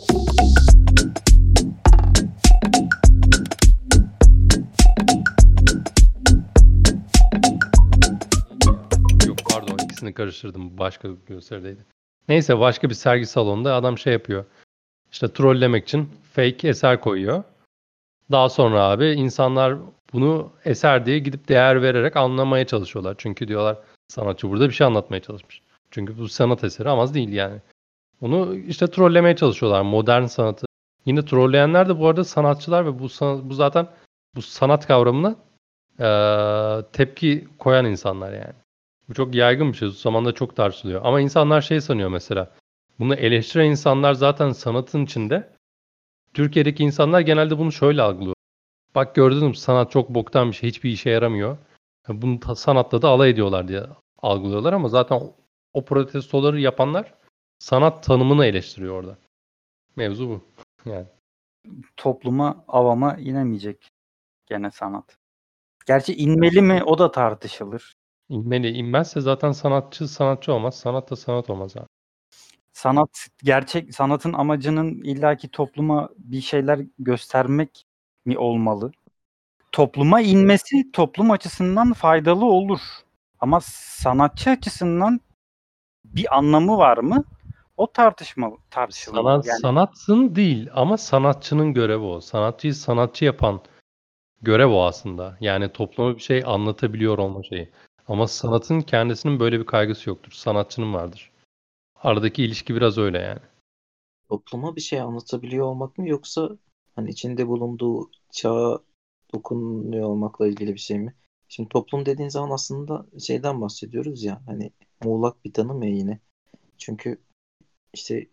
Yok pardon, ikisini karıştırdım. Başka bir gösterideydi. Neyse, başka bir sergi salonunda adam şey yapıyor. İşte trollemek için fake eser koyuyor. Daha sonra abi insanlar bunu eser diye gidip değer vererek anlamaya çalışıyorlar. Çünkü diyorlar sanatçı burada bir şey anlatmaya çalışmış. Çünkü bu sanat eseri ama değil yani. Onu işte trollemeye çalışıyorlar, modern sanatı. Yine trolleyenler de bu arada sanatçılar ve bu zaten bu sanat kavramına tepki koyan insanlar yani. Bu çok yaygın bir şey. Bu zamanda çok tartışılıyor. Ama insanlar şey sanıyor mesela. Bunu eleştiren insanlar zaten sanatın içinde. Türkiye'deki insanlar genelde bunu şöyle algılıyor. Bak gördün mü, sanat çok boktan bir şey. Hiçbir işe yaramıyor. Bunu sanatla da alay ediyorlar diye algılıyorlar ama zaten o protestoları yapanlar sanat tanımını eleştiriyor orada. Mevzu bu. Yani. Topluma, avama inemeyecek gene sanat. Gerçi inmeli mi o da tartışılır. İnmeli. İnmezse zaten sanatçı olmaz. Sanat da sanat olmaz abi. Sanat, gerçek sanatın amacının illaki topluma bir şeyler göstermek mi olmalı? Topluma inmesi toplum açısından faydalı olur. Ama sanatçı açısından bir anlamı var mı? O tartışılıyor. Yani. Sanatın değil ama sanatçının görevi o. Sanatçıyı sanatçı yapan görev o aslında. Yani topluma bir şey anlatabiliyor olma şeyi. Ama sanatın kendisinin böyle bir kaygısı yoktur. Sanatçının vardır. Aradaki ilişki biraz öyle yani. Topluma bir şey anlatabiliyor olmak mı yoksa hani içinde bulunduğu çağa dokunuyor olmakla ilgili bir şey mi? Şimdi toplum dediğin zaman aslında şeyden bahsediyoruz ya, hani muğlak bir tanım ya yine. Çünkü işte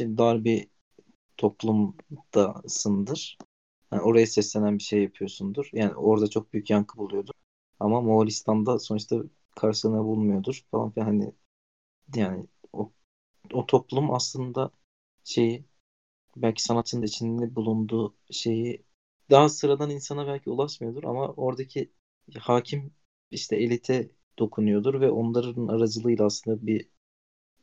dar bir toplumdasındır. Yani oraya seslenen bir şey yapıyorsundur. Yani orada çok büyük yankı buluyordur. Ama Moğolistan'da sonuçta karşılığını bulmuyordur falan filan. Hani yani o toplum aslında şeyi, belki sanatın da içinde bulunduğu şeyi daha sıradan insana belki ulaşmıyordur ama oradaki hakim işte elite dokunuyordur ve onların aracılığıyla aslında bir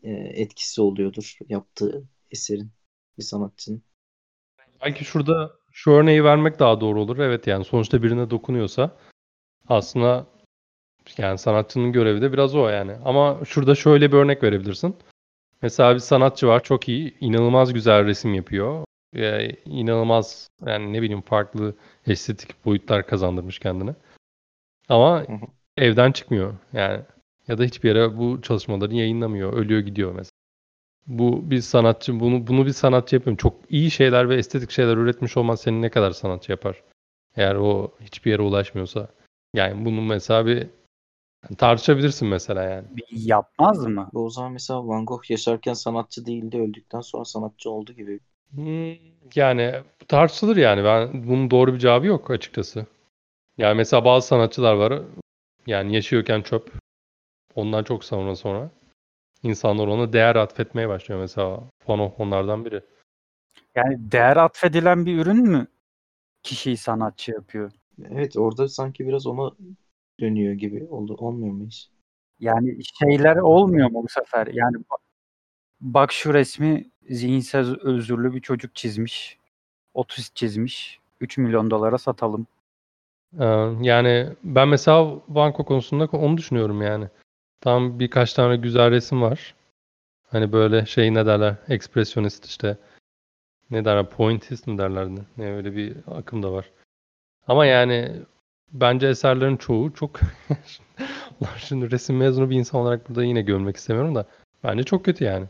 etkisi oluyordur yaptığı eserin, bir sanatçının. Belki şurada şu örneği vermek daha doğru olur. Evet yani sonuçta birine dokunuyorsa aslında yani sanatçının görevi de biraz o yani. Ama şurada şöyle bir örnek verebilirsin. Mesela bir sanatçı var, çok iyi, inanılmaz güzel resim yapıyor. İnanılmaz yani ne bileyim farklı estetik boyutlar kazandırmış kendine. Ama evden çıkmıyor yani. Ya da hiçbir yere bu çalışmaları yayınlamıyor. Ölüyor gidiyor mesela. Bu bir sanatçı, bunu bir sanatçı yapıyor. Çok iyi şeyler ve estetik şeyler üretmiş olman seni ne kadar sanatçı yapar? Eğer o hiçbir yere ulaşmıyorsa. Yani bunu mesela bir tartışabilirsin mesela yani. Yapmaz mı? O zaman mesela Van Gogh yaşarken sanatçı değildi, öldükten sonra sanatçı oldu gibi. Yani tartışılır yani. Bunun doğru bir cevabı yok açıkçası. Yani mesela bazı sanatçılar var. Yani yaşıyorken çöp. Ondan çok sonra insanlar ona değer atfetmeye başlıyor. Mesela Van onlardan biri. Yani değer atfedilen bir ürün mü kişiyi sanatçı yapıyor? Evet, orada sanki biraz ona dönüyor gibi oldu, olmuyor mu hiç? Yani şeyler olmuyor mu bu sefer? Yani bak şu resmi zihinsel özürlü bir çocuk çizmiş. Otist çizmiş. $3 milyon satalım. Yani ben mesela Van Gogh konusunda onu düşünüyorum yani. Tam birkaç tane güzel resim var. Hani böyle şey ne derler? Ekspresyonist işte. Ne derler? Pointist mi derlerdi? Ne öyle bir akım da var. Ama yani bence eserlerin çoğu çok şimdi resim mezunu bir insan olarak burada yine görmek istemiyorum da bence çok kötü yani.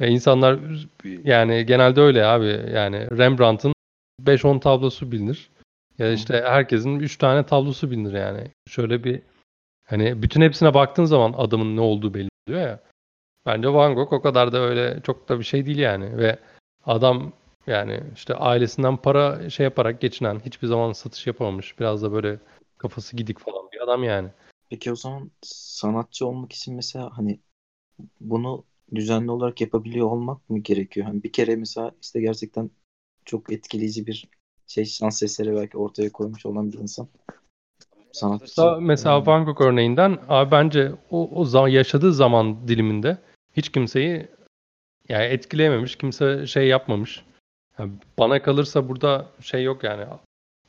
İnsanlar yani genelde öyle abi yani Rembrandt'ın 5-10 tablosu bilinir. Ya işte herkesin 3 tane tablosu bilinir yani. Şöyle bir hani bütün hepsine baktığın zaman adamın ne olduğu belli oluyor ya. Bence Van Gogh o kadar da öyle çok da bir şey değil yani ve adam yani işte ailesinden para şey yaparak geçinen, hiçbir zaman satış yapamamış, biraz da böyle kafası gidik falan bir adam yani. Peki o zaman sanatçı olmak için mesela hani bunu düzenli olarak yapabiliyor olmak mı gerekiyor? Hani bir kere mesela işte gerçekten çok etkileyici bir şey, şans eseri belki ortaya koymuş olan bir insan. Sanatçı. Mesela Van Gogh örneğinden abi bence o yaşadığı zaman diliminde hiç kimseyi Yani etkileyememiş. Kimse şey yapmamış. Yani bana kalırsa burada şey yok yani.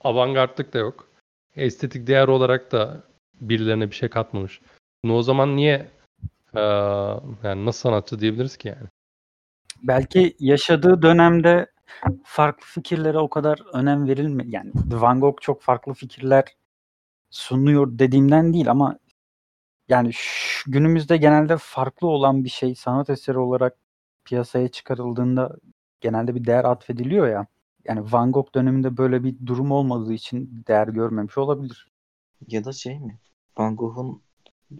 Avantgardlık da yok. Estetik değer olarak da birilerine bir şey katmamış. Bunu o zaman niye yani nasıl sanatçı diyebiliriz ki yani? Belki yaşadığı dönemde farklı fikirlere o kadar önem verilmiyor. Yani Van Gogh çok farklı fikirler sunuyor dediğimden değil ama yani günümüzde genelde farklı olan bir şey sanat eseri olarak piyasaya çıkarıldığında genelde bir değer atfediliyor ya. Yani Van Gogh döneminde böyle bir durum olmadığı için değer görmemiş olabilir. Ya da şey mi? Van Gogh'un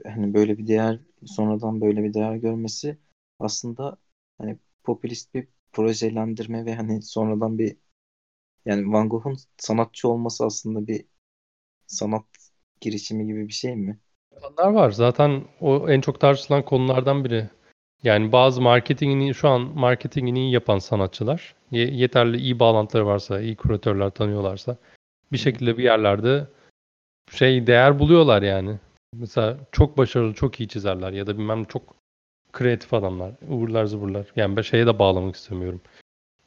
hani böyle bir değer, sonradan böyle bir değer görmesi aslında hani popülist bir projelendirme ve hani sonradan bir yani Van Gogh'un sanatçı olması aslında bir sanat girişimi gibi bir şey mi? Onlar var. Zaten o en çok tartışılan konulardan biri. Yani bazı marketingini iyi yapan sanatçılar yeterli iyi bağlantıları varsa, iyi küratörler tanıyorlarsa bir şekilde bir yerlerde şey değer buluyorlar yani. Mesela çok başarılı, çok iyi çizerler ya da bilmem çok kreatif adamlar, uğurlar zıvurlar. Yani ben şeye de bağlamak istemiyorum.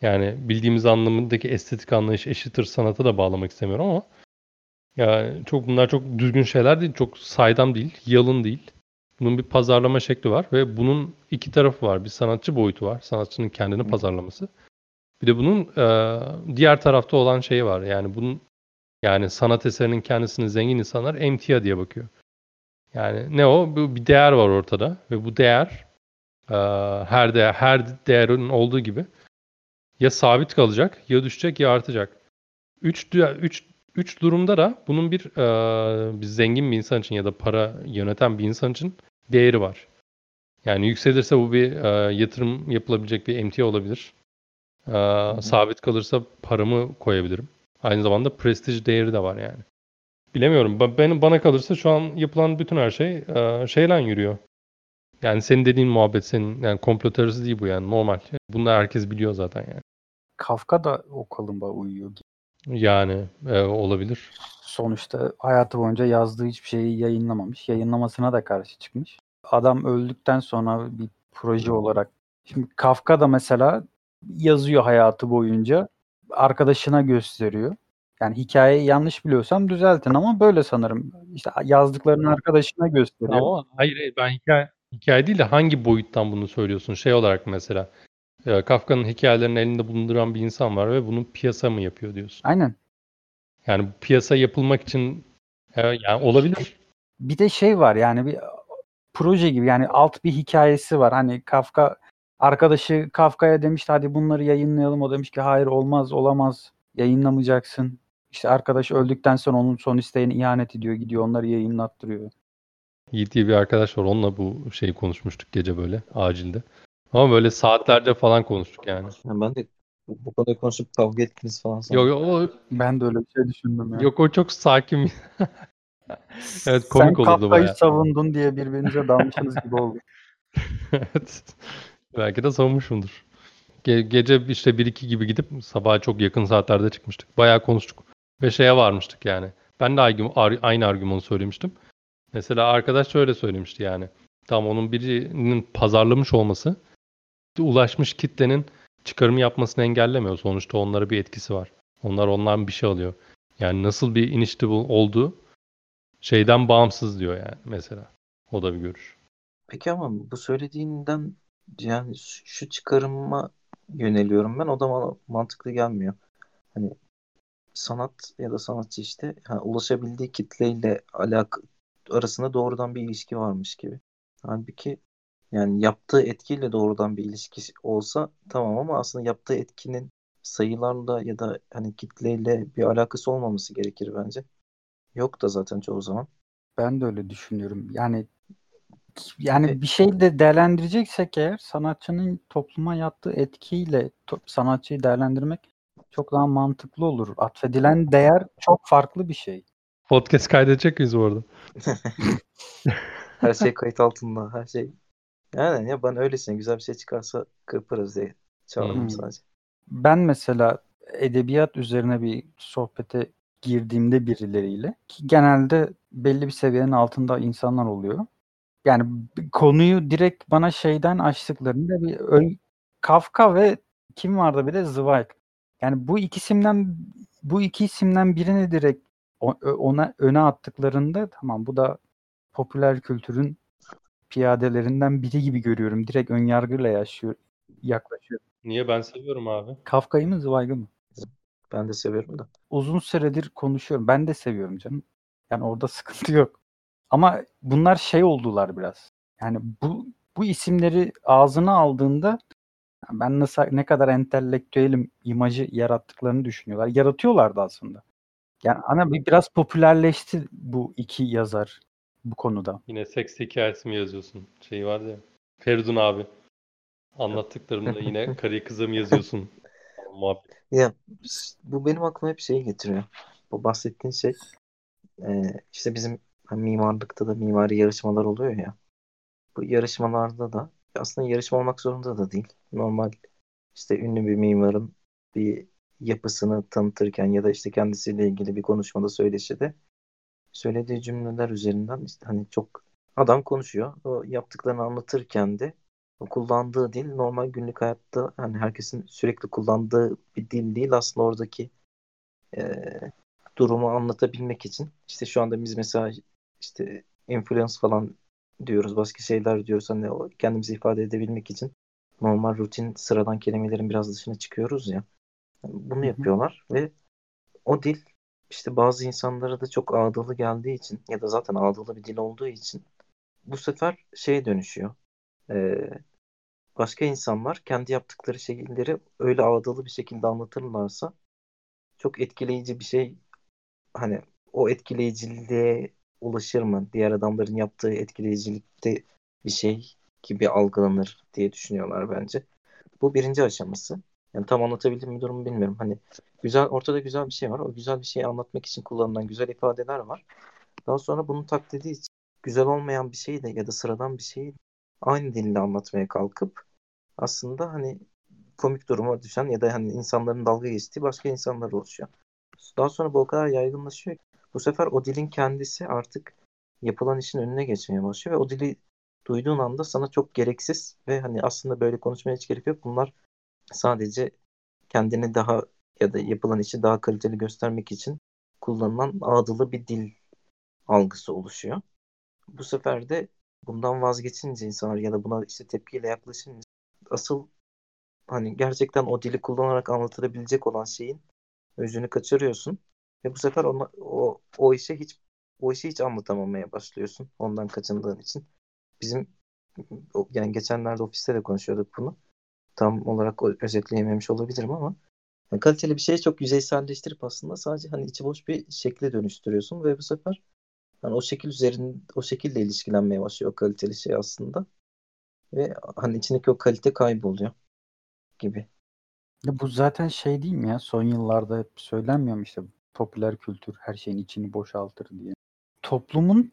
Yani bildiğimiz anlamındaki estetik anlayış eşittir sanata da bağlamak istemiyorum ama yani çok bunlar çok düzgün şeyler değil, çok saydam değil, yalın değil. Bunun bir pazarlama şekli var ve bunun iki tarafı var. Bir sanatçı boyutu var. Sanatçının kendini pazarlaması. Bir de bunun diğer tarafta olan şeyi var. Yani bunun yani sanat eserinin kendisini zengin insanlar emtia diye bakıyor. Yani ne o? Bir değer var ortada ve bu değer her değerin olduğu gibi ya sabit kalacak ya düşecek ya artacak. Üç durumda da bunun bir zengin bir insan için ya da para yöneten bir insan için değeri var. Yani yükselirse bu bir yatırım yapılabilecek bir emtia olabilir. Sabit kalırsa paramı koyabilirim. Aynı zamanda prestij değeri de var yani. Bilemiyorum. Bana kalırsa şu an yapılan bütün her şey şeyle yürüyor. Yani senin dediğin muhabbet senin yani komplo teorisi değil bu yani normal. Bunu herkes biliyor zaten yani. Kafka da o kalıba uyuyor gibi. Yani olabilir. Sonuçta hayatı boyunca yazdığı hiçbir şeyi yayınlamamış. Yayınlamasına da karşı çıkmış. Adam öldükten sonra bir proje olarak. Şimdi Kafka da mesela yazıyor hayatı boyunca. Arkadaşına gösteriyor. Yani hikayeyi yanlış biliyorsam düzeltin ama böyle sanırım. İşte yazdıklarını arkadaşına gösteriyor. Ama hayır ben hikaye değil de hangi boyuttan bunu söylüyorsun? Şey olarak mesela. Kafka'nın hikayelerini elinde bulunduran bir insan var ve bunun piyasa mı yapıyor diyorsun. Aynen. Yani piyasa yapılmak için yani olabilir. Bir de şey var yani bir proje gibi yani alt bir hikayesi var. Hani Kafka arkadaşı Kafka'ya demişti hadi bunları yayınlayalım. O demiş ki hayır olmaz olamaz yayınlamayacaksın. İşte arkadaş öldükten sonra onun son isteğine ihanet ediyor gidiyor onları yayınlattırıyor. Yiğit diye bir arkadaş var onunla bu şeyi konuşmuştuk gece böyle acilde. Ama böyle saatlerce falan konuştuk yani. Ben de bu konuyu konuşup kavga ettiniz falan. Yok, ben de öyle bir şey düşündüm ya. Yok o çok sakin. Evet komik sen oldu bayağı. Sen Kafka'yı savundun diye birbirinize dalmışsınız gibi oldu. Evet. Belki de savunmuşumdur. Gece işte 1-2 gibi gidip sabaha çok yakın saatlerde çıkmıştık. Bayağı konuştuk. Ve şeye varmıştık yani. Ben de aynı argümanı söylemiştim. Mesela arkadaş şöyle söylemişti yani. Tam onun birinin pazarlamış olması ulaşmış kitlenin çıkarımı yapmasını engellemiyor. Sonuçta onlara bir etkisi var. Onlar ondan bir şey alıyor. Yani nasıl bir initiative olduğu şeyden bağımsız diyor yani mesela. O da bir görüş. Peki ama bu söylediğinden yani şu çıkarıma yöneliyorum ben. O da bana mantıklı gelmiyor. Hani sanat ya da sanatçı işte yani ulaşabildiği kitleyle arasında doğrudan bir ilişki varmış gibi. Halbuki yani yaptığı etkiyle doğrudan bir ilişki olsa tamam ama aslında yaptığı etkinin sayılarla ya da hani kitleyle bir alakası olmaması gerekir bence. Yok da zaten çoğu zaman. Ben de öyle düşünüyorum. Yani bir şey de değerlendireceksek eğer sanatçının topluma yaptığı etkiyle sanatçıyı değerlendirmek çok daha mantıklı olur. Atfedilen değer çok farklı bir şey. Podcast kaydedecek miyiz bu arada? Her şey kayıt altında. Her şey. Yani ya ben öylesine güzel bir şey çıkarsa kırparız diye çağırdım sadece. Ben mesela edebiyat üzerine bir sohbete girdiğimde birileriyle ki genelde belli bir seviyenin altında insanlar oluyor. Yani konuyu direkt bana şeyden açtıklarında bir Kafka ve kim vardı bir de Zweig. Yani bu iki isimden birini direkt ona öne attıklarında tamam bu da popüler kültürün piyadelerinden biri gibi görüyorum. Direkt önyargıyla yaklaşıyorum. Niye? Ben seviyorum abi. Kafka'yı mı Zweig'ı mı? Ben de seviyorum da. Uzun süredir konuşuyorum. Ben de seviyorum canım. Yani orada sıkıntı yok. Ama bunlar şey oldular biraz. Yani bu isimleri ağzına aldığında ben ne kadar entelektüelim imajı yarattıklarını düşünüyorlar. Yaratıyorlardı aslında. Yani ana biraz popülerleşti bu iki yazar bu konuda. Yine seks hikayesi mi yazıyorsun? Şeyi vardı ya. Feridun abi. Anlattıklarımda yine karıyı kızı mı yazıyorsun? Muhabbet. Ya, bu benim aklıma hep şeyi getiriyor. Bu bahsettiğin şey işte bizim mimarlıkta da mimari yarışmalar oluyor ya. Bu yarışmalarda da aslında yarışma olmak zorunda da değil. Normal işte ünlü bir mimarın bir yapısını tanıtırken ya da işte kendisiyle ilgili bir konuşmada söyleşide söylediği cümleler üzerinden işte hani çok adam konuşuyor. O yaptıklarını anlatırken de kullandığı dil normal günlük hayatta hani herkesin sürekli kullandığı bir dil değil. Aslında oradaki durumu anlatabilmek için işte şu anda biz mesela işte influence falan diyoruz, başka şeyler diyoruz. Hani kendimizi ifade edebilmek için normal rutin sıradan kelimelerin biraz dışına çıkıyoruz ya. Bunu yapıyorlar ve o dil işte bazı insanlara da çok ağdalı geldiği için ya da zaten ağdalı bir dil olduğu için bu sefer şeye dönüşüyor. Başka insanlar kendi yaptıkları şeyleri öyle ağdalı bir şekilde anlatırlarsa çok etkileyici bir şey, hani o etkileyiciliğe ulaşır mı? Diğer adamların yaptığı etkileyicilikte bir şey gibi algılanır diye düşünüyorlar bence. Bu birinci aşaması. Yani tam anlatabildim mi durumu bilmiyorum. Hani güzel, ortada güzel bir şey var. O güzel bir şeyi anlatmak için kullanılan güzel ifadeler var. Daha sonra bunun taklidi için güzel olmayan bir şeyi de ya da sıradan bir şeyi aynı dille anlatmaya kalkıp aslında hani komik duruma düşen ya da hani insanların dalga geçtiği başka insanlar oluşuyor. Daha sonra bu o kadar yaygınlaşıyor ki bu sefer o dilin kendisi artık yapılan işin önüne geçmeye başlıyor ve o dili duyduğun anda sana çok gereksiz ve hani aslında böyle konuşmaya hiç gerek yok. Bunlar sadece kendini daha ya da yapılan işi daha kaliteli göstermek için kullanılan ağdalı bir dil algısı oluşuyor. Bu sefer de bundan vazgeçince insanlar ya da buna işte tepkiyle yaklaşınca asıl hani gerçekten o dili kullanarak anlatılabilecek olan şeyin özünü kaçırıyorsun ve bu sefer o işi hiç anlatamamaya başlıyorsun ondan kaçındığın için. Bizim yani geçenlerde ofiste de konuşuyorduk bunu. Tam olarak özetleyememiş olabilirim ama yani kaliteli bir şeyi çok yüzeyselleştirip aslında sadece hani içi boş bir şekle dönüştürüyorsun ve bu sefer yani o şekilde ilişkilenmeye başlıyor o kaliteli şey aslında. Ve hani içindeki o kalite kayboluyor gibi. Ya bu zaten şey değil mi ya? Son yıllarda hep söylenmiyor mu işte popüler kültür her şeyin içini boşaltır diye. Toplumun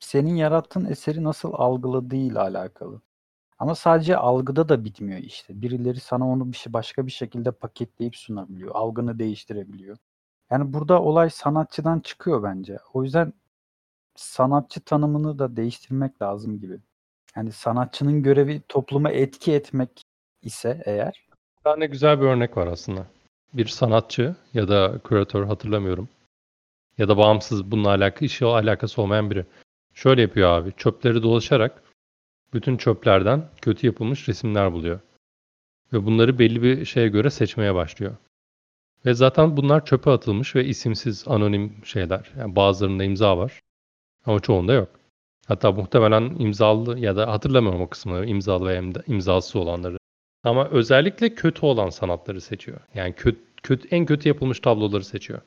senin yarattığın eseri nasıl algıladığıyla alakalı. Ama sadece algıda da bitmiyor işte. Birileri sana onu başka bir şekilde paketleyip sunabiliyor. Algını değiştirebiliyor. Yani burada olay sanatçıdan çıkıyor bence. O yüzden sanatçı tanımını da değiştirmek lazım gibi. Yani sanatçının görevi topluma etki etmek ise eğer. Bir tane güzel bir örnek var aslında. Bir sanatçı ya da küratör hatırlamıyorum. Ya da bağımsız bununla alakalı, işi alakası olmayan biri. Şöyle yapıyor abi. Çöpleri dolaşarak bütün çöplerden kötü yapılmış resimler buluyor. Ve bunları belli bir şeye göre seçmeye başlıyor. Ve zaten bunlar çöpe atılmış ve isimsiz, anonim şeyler. Yani bazılarında imza var ama çoğunda yok. Hatta muhtemelen imzalı ya da hatırlamıyorum o kısmını, imzalı veya imzasız olanları. Ama özellikle kötü olan sanatları seçiyor. Yani en kötü yapılmış tabloları seçiyor.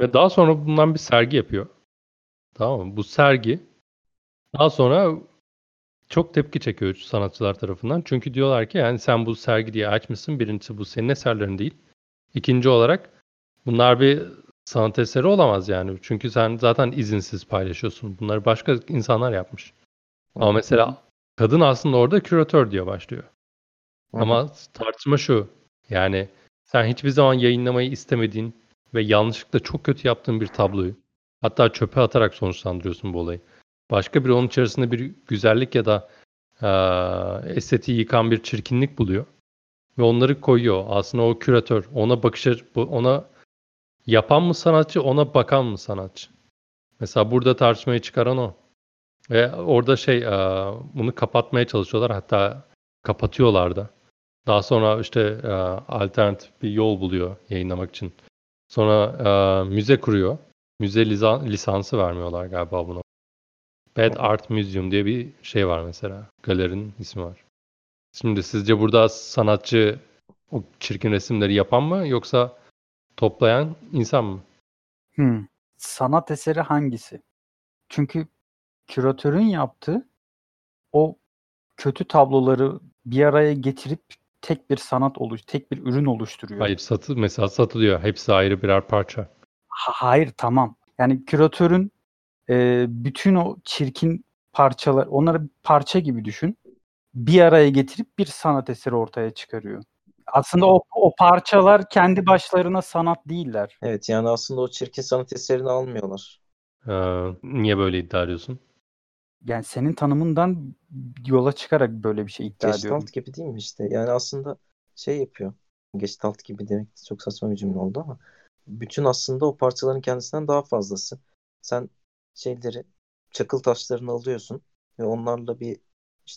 Ve daha sonra bundan bir sergi yapıyor. Tamam mı? Bu sergi daha sonra çok tepki çekiyor sanatçılar tarafından. Çünkü diyorlar ki yani sen bu sergi diye açmışsın. Birincisi bu senin eserlerin değil. İkinci olarak bunlar bir sanat eseri olamaz yani. Çünkü sen zaten izinsiz paylaşıyorsun. Bunları başka insanlar yapmış. Ama mesela kadın aslında orada küratör diye başlıyor. Ama tartışma şu. Yani sen hiçbir zaman yayınlamayı istemediğin ve yanlışlıkla çok kötü yaptığın bir tabloyu hatta çöpe atarak sonuçlandırıyorsun bu olayı. Başka biri onun içerisinde bir güzellik ya da estetiği yıkan bir çirkinlik buluyor ve onları koyuyor. Aslında o küratör, ona bakışır, ona yapan mı sanatçı, ona bakan mı sanatçı? Mesela burada tartışmayı çıkaran o. Ve orada bunu kapatmaya çalışıyorlar, hatta kapatıyorlar da. Daha sonra alternatif bir yol buluyor yayınlamak için. Sonra müze kuruyor. Müze lisansı vermiyorlar galiba buna. Bad Art Museum diye bir şey var mesela. Galerinin ismi var. Şimdi sizce burada sanatçı o çirkin resimleri yapan mı yoksa toplayan insan mı? Sanat eseri hangisi? Çünkü küratörün yaptığı o kötü tabloları bir araya getirip tek bir ürün oluşturuyor. Hayır, satılıyor. Hepsi ayrı birer parça. Hayır, tamam. Yani küratörün bütün o çirkin parçalar, onları bir parça gibi düşün. Bir araya getirip bir sanat eseri ortaya çıkarıyor. Aslında o parçalar kendi başlarına sanat değiller. Evet, yani aslında o çirkin sanat eserini almıyorlar. Niye böyle iddia ediyorsun? Yani senin tanımından yola çıkarak böyle bir şey iddia ediyorum. Gestalt gibi değil mi işte? Yani aslında yapıyor. Gestalt gibi demek çok saçma bir cümle oldu ama bütün aslında o parçaların kendisinden daha fazlası. Sen çakıl taşlarını alıyorsun ve onlarla bir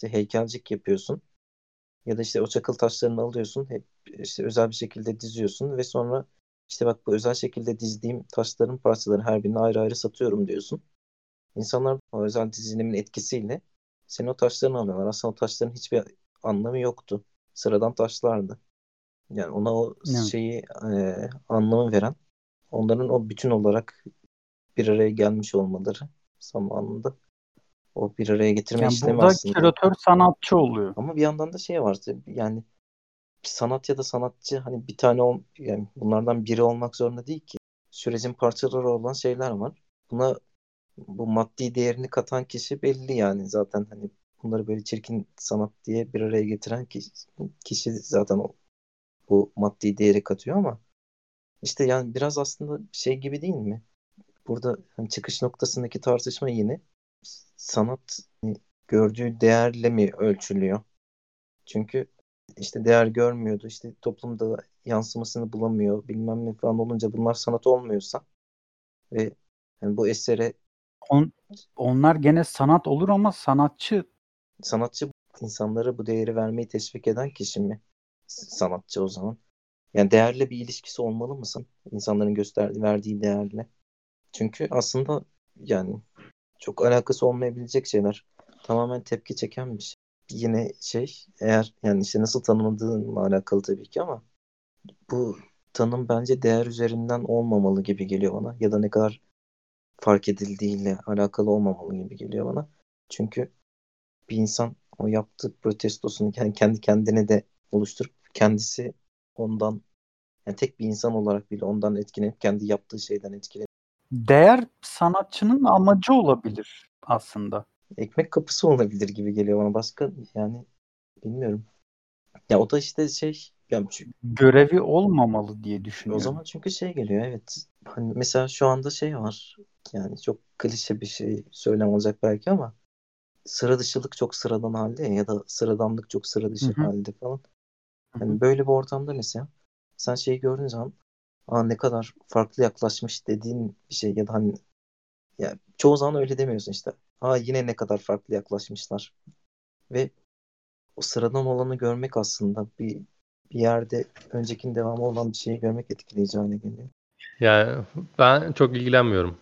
heykelcik yapıyorsun. Ya da o çakıl taşlarını alıyorsun, hep özel bir şekilde diziyorsun ve sonra bak bu özel şekilde dizdiğim taşların parçaları her birini ayrı ayrı satıyorum diyorsun. İnsanlar o özel dizilimin etkisiyle senin o taşlarını alıyorlar. Aslında o taşların hiçbir anlamı yoktu. Sıradan taşlardı. Yani ona o anlamı veren, onların o bütün olarak bir araya gelmiş olmaları zamanında o bir araya getirme işlemi aslında. Burada küratör sanatçı oluyor. Ama bir yandan da var yani sanat ya da sanatçı hani bir tane yani bunlardan biri olmak zorunda değil ki. Sürecin parçaları olan şeyler var. Buna bu maddi değerini katan kişi belli yani zaten hani bunları böyle çirkin sanat diye bir araya getiren kişi zaten bu maddi değeri katıyor ama yani biraz aslında gibi değil mi? Burada hani çıkış noktasındaki tartışma yine sanat gördüğü değerle mi ölçülüyor? Çünkü değer görmüyordu, toplumda yansımasını bulamıyor, bilmem ne falan olunca bunlar sanat olmuyorsa ve yani bu esere onlar gene sanat olur ama sanatçı insanlara bu değeri vermeyi teşvik eden kişi mi? Sanatçı o zaman. Yani değerle bir ilişkisi olmalı mısın? İnsanların verdiği değerle. Çünkü aslında yani çok alakası olmayabilecek şeyler. Tamamen tepki çeken bir şey. Yine eğer yani nasıl tanımladığınla alakalı tabii ki ama bu tanım bence değer üzerinden olmamalı gibi geliyor bana. Ya da ne kadar fark edildiğiyle alakalı olmamalı gibi geliyor bana. Çünkü bir insan o yaptığı protestosunu kendi kendine de oluşturup kendisi ondan yani tek bir insan olarak bile ondan etkilenip kendi yaptığı şeyden etkilenip. Değer sanatçının amacı olabilir aslında. Ekmek kapısı olabilir gibi geliyor bana. Başka yani bilmiyorum. Ya o da yani çünkü görevi olmamalı diye düşünüyorum. O zaman çünkü geliyor evet. Hani mesela şu anda var. Yani çok klişe bir söylem olacak belki ama sıra dışılık çok sıradan halde ya da sıradanlık çok sıra dışı halde falan. Yani böyle bir ortamda mesela sen gördüğün zaman ne kadar farklı yaklaşmış dediğin bir ya da hani ya çoğu zaman öyle demiyorsun yine ne kadar farklı yaklaşmışlar ve o sıradan olanı görmek aslında bir yerde öncekinin devamı olan bir şeyi görmek etkileyici hale geliyor. Yani ben çok ilgilenmiyorum.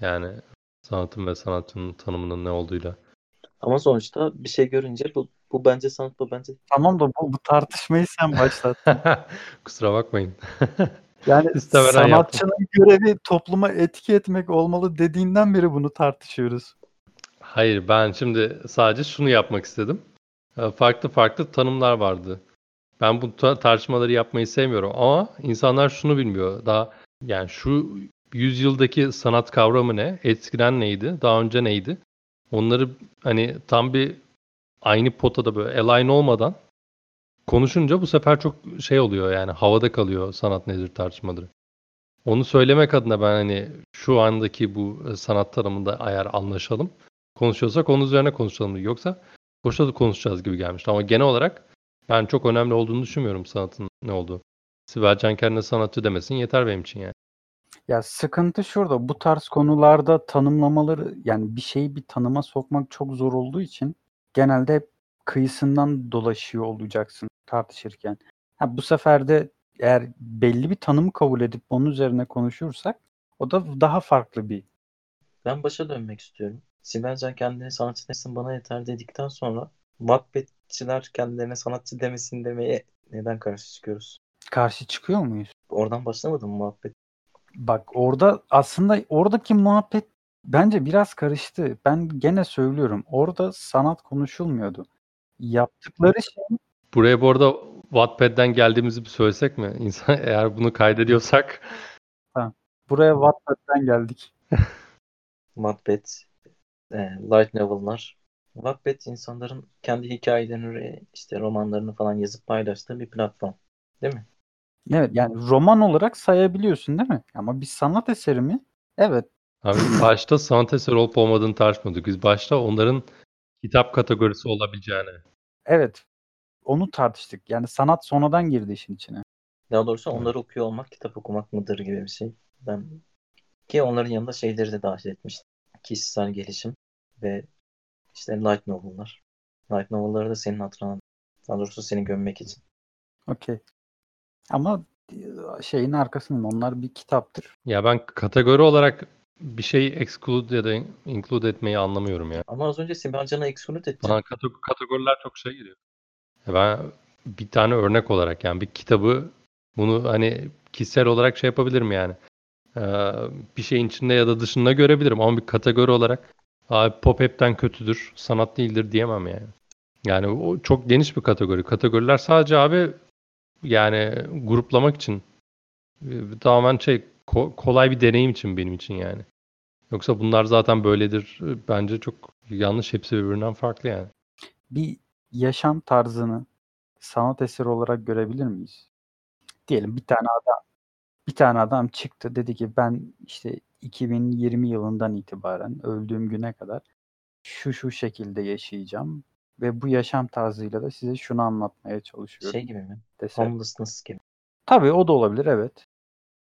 Yani sanatın ve sanatın tanımının ne olduğuyla. Ama sonuçta bir görünce bu bence sanat, bu bence. Tamam da bu tartışmayı sen başlattın. Kusura bakmayın. Yani sanatçının görevi topluma etki etmek olmalı dediğinden beri bunu tartışıyoruz. Hayır, ben şimdi sadece şunu yapmak istedim. Farklı farklı tanımlar vardı. Ben bu tartışmaları yapmayı sevmiyorum ama insanlar şunu bilmiyor. Daha yani şu yüzyıldaki sanat kavramı ne? Eskiden neydi? Daha önce neydi? Onları hani tam bir aynı potada böyle align olmadan konuşunca bu sefer çok oluyor yani havada kalıyor sanat nedir tartışmaları. Onu söylemek adına ben hani şu andaki bu sanat tanımında eğer anlaşalım konuşuyorsak onun üzerine konuşalım diye. Yoksa boşa da konuşacağız gibi gelmişti. Ama genel olarak ben çok önemli olduğunu düşünmüyorum sanatın ne olduğu. Sibel Can kendine sanatçı demesin yeter benim için yani. Ya sıkıntı şurada. Bu tarz konularda tanımlamaları, yani bir şeyi bir tanıma sokmak çok zor olduğu için genelde hep kıyısından dolaşıyor olacaksın tartışırken. Ha, bu sefer de eğer belli bir tanımı kabul edip onun üzerine konuşursak o da daha farklı bir. Ben başa dönmek istiyorum. Sibel Can kendine sanatçı demesin bana yeter dedikten sonra Wattpad'çiler kendilerine sanatçı demesin demeye neden karşı çıkıyoruz? Karşı çıkıyor muyuz? Oradan başlamadım muhabbet. Bak orada aslında oradaki muhabbet bence biraz karıştı. Ben gene söylüyorum. Orada sanat konuşulmuyordu. Yaptıkları şey... Buraya bu arada Wattpad'den geldiğimizi bir söylesek mi? İnsan eğer bunu kaydediyorsak... Ha, buraya Wattpad'den geldik. Wattpad, Light Novel'lar. Wattpad insanların kendi hikayelerini, işte romanlarını falan yazıp paylaştığı bir platform. Değil mi? Evet yani roman olarak sayabiliyorsun değil mi? Ama bir sanat eseri mi? Evet. Abi başta sanat eseri olup olmadığını tartışmadık. Biz başta onların kitap kategorisi olabileceğini. Evet. Onu tartıştık. Yani sanat sonradan girdi işin içine. Daha doğrusu onları okuyor olmak kitap okumak mıdır gibi bir şey. Ben ki onların yanında şeyleri de dahil etmiştim. Kişisel gelişim ve işte light novel'lar. Light novel'ları da senin hatırına, daha doğrusu seni gömmek için. Okey. Ama şeyin arkasında onlar bir kitaptır. Ya ben kategori olarak bir şeyi exclude ya da include etmeyi anlamıyorum ya. Ama az önce Sibel Can'a exclude ettin. Bana kategoriler çok şey geliyor. Ben bir tane örnek olarak yani bir kitabı bunu hani kişisel olarak şey yapabilirim yani. Bir şeyin içinde ya da dışında görebilirim ama bir kategori olarak abi pop-up'ten kötüdür, sanat değildir diyemem yani. Yani o çok geniş bir kategori. Kategoriler sadece abi yani gruplamak için tamamen şey kolay bir deneyim için benim için yani. Yoksa bunlar zaten böyledir. Bence çok yanlış. Hepsi birbirinden farklı yani. Bir yaşam tarzını sanat eseri olarak görebilir miyiz? Diyelim bir tane adam çıktı dedi ki ben işte 2020 yılından itibaren öldüğüm güne kadar şu şekilde yaşayacağım. Ve bu yaşam tarzıyla da size şunu anlatmaya çalışıyorum. Şey gibi mi? Homelessness gibi. Tabii o da olabilir evet.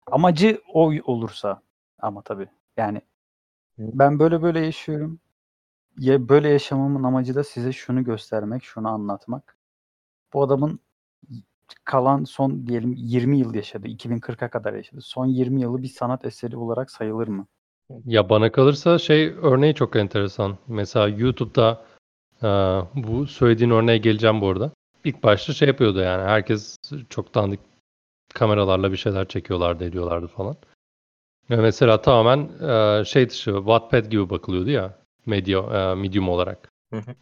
Amacı o olursa ama tabii yani ben böyle yaşıyorum. Ya böyle yaşamamın amacı da size şunu göstermek, şunu anlatmak. Bu adamın kalan son diyelim 20 yıl yaşadı. 2040'a kadar yaşadı. Son 20 yılı bir sanat eseri olarak sayılır mı? Ya bana kalırsa şey örneği çok enteresan. Mesela YouTube'da bu söylediğin örneğe geleceğim bu arada. İlk başta şey yapıyordu yani herkes çok dandik kameralarla bir şeyler çekiyorlardı ediyorlardı falan. Ve mesela tamamen şey dışı Wattpad gibi bakılıyordu ya medium olarak.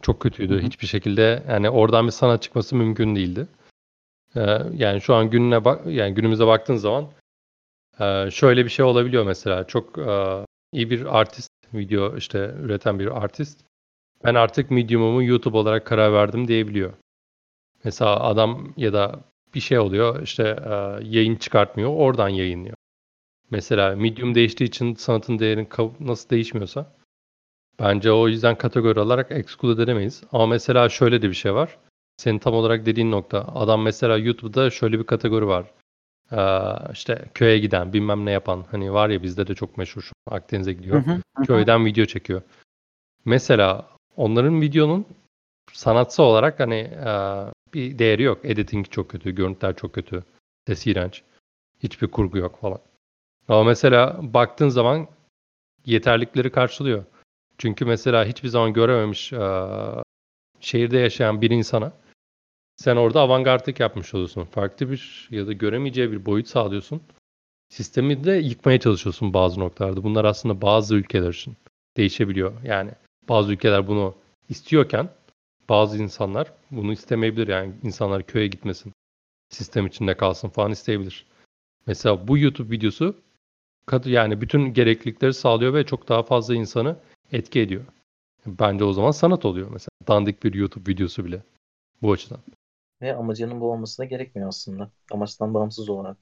Çok kötüydü hiçbir şekilde yani oradan bir sanat çıkması mümkün değildi. Yani şu an günümüze baktığın zaman şöyle bir şey olabiliyor mesela çok iyi bir artist video işte üreten bir artist. Ben artık medium'umu YouTube olarak karar verdim diyebiliyor. Mesela adam ya da bir şey oluyor işte yayın çıkartmıyor oradan yayınlıyor. Mesela medium değiştiği için sanatın değeri nasıl değişmiyorsa bence o yüzden kategori olarak exclude edemeyiz. Ama mesela şöyle de bir şey var. Senin tam olarak dediğin nokta. Adam mesela YouTube'da şöyle bir kategori var. İşte köye giden bilmem ne yapan. Hani var ya bizde de çok meşhur şu Akdeniz'e gidiyor. Köyden video çekiyor. Mesela onların videonun sanatsal olarak hani bir değeri yok. Editing çok kötü, görüntüler çok kötü, ses iğrenç, hiçbir kurgu yok falan. Ama mesela baktığın zaman yeterlikleri karşılıyor. Çünkü mesela hiçbir zaman görememiş şehirde yaşayan bir insana sen orada avantgardlık yapmış oluyorsun. Farklı bir ya da göremeyeceği bir boyut sağlıyorsun. Sistemi de yıkmaya çalışıyorsun bazı noktalarda. Bunlar aslında bazı ülkeler için değişebiliyor. Yani bazı ülkeler bunu istiyorken bazı insanlar bunu istemeyebilir. Yani insanlar köye gitmesin, sistem içinde kalsın falan isteyebilir. Mesela bu YouTube videosu yani bütün gereklilikleri sağlıyor ve çok daha fazla insanı etki ediyor. Bence o zaman sanat oluyor mesela. Dandik bir YouTube videosu bile bu açıdan. Ve amacının bu olması da gerekmiyor aslında. Amaçtan bağımsız olarak.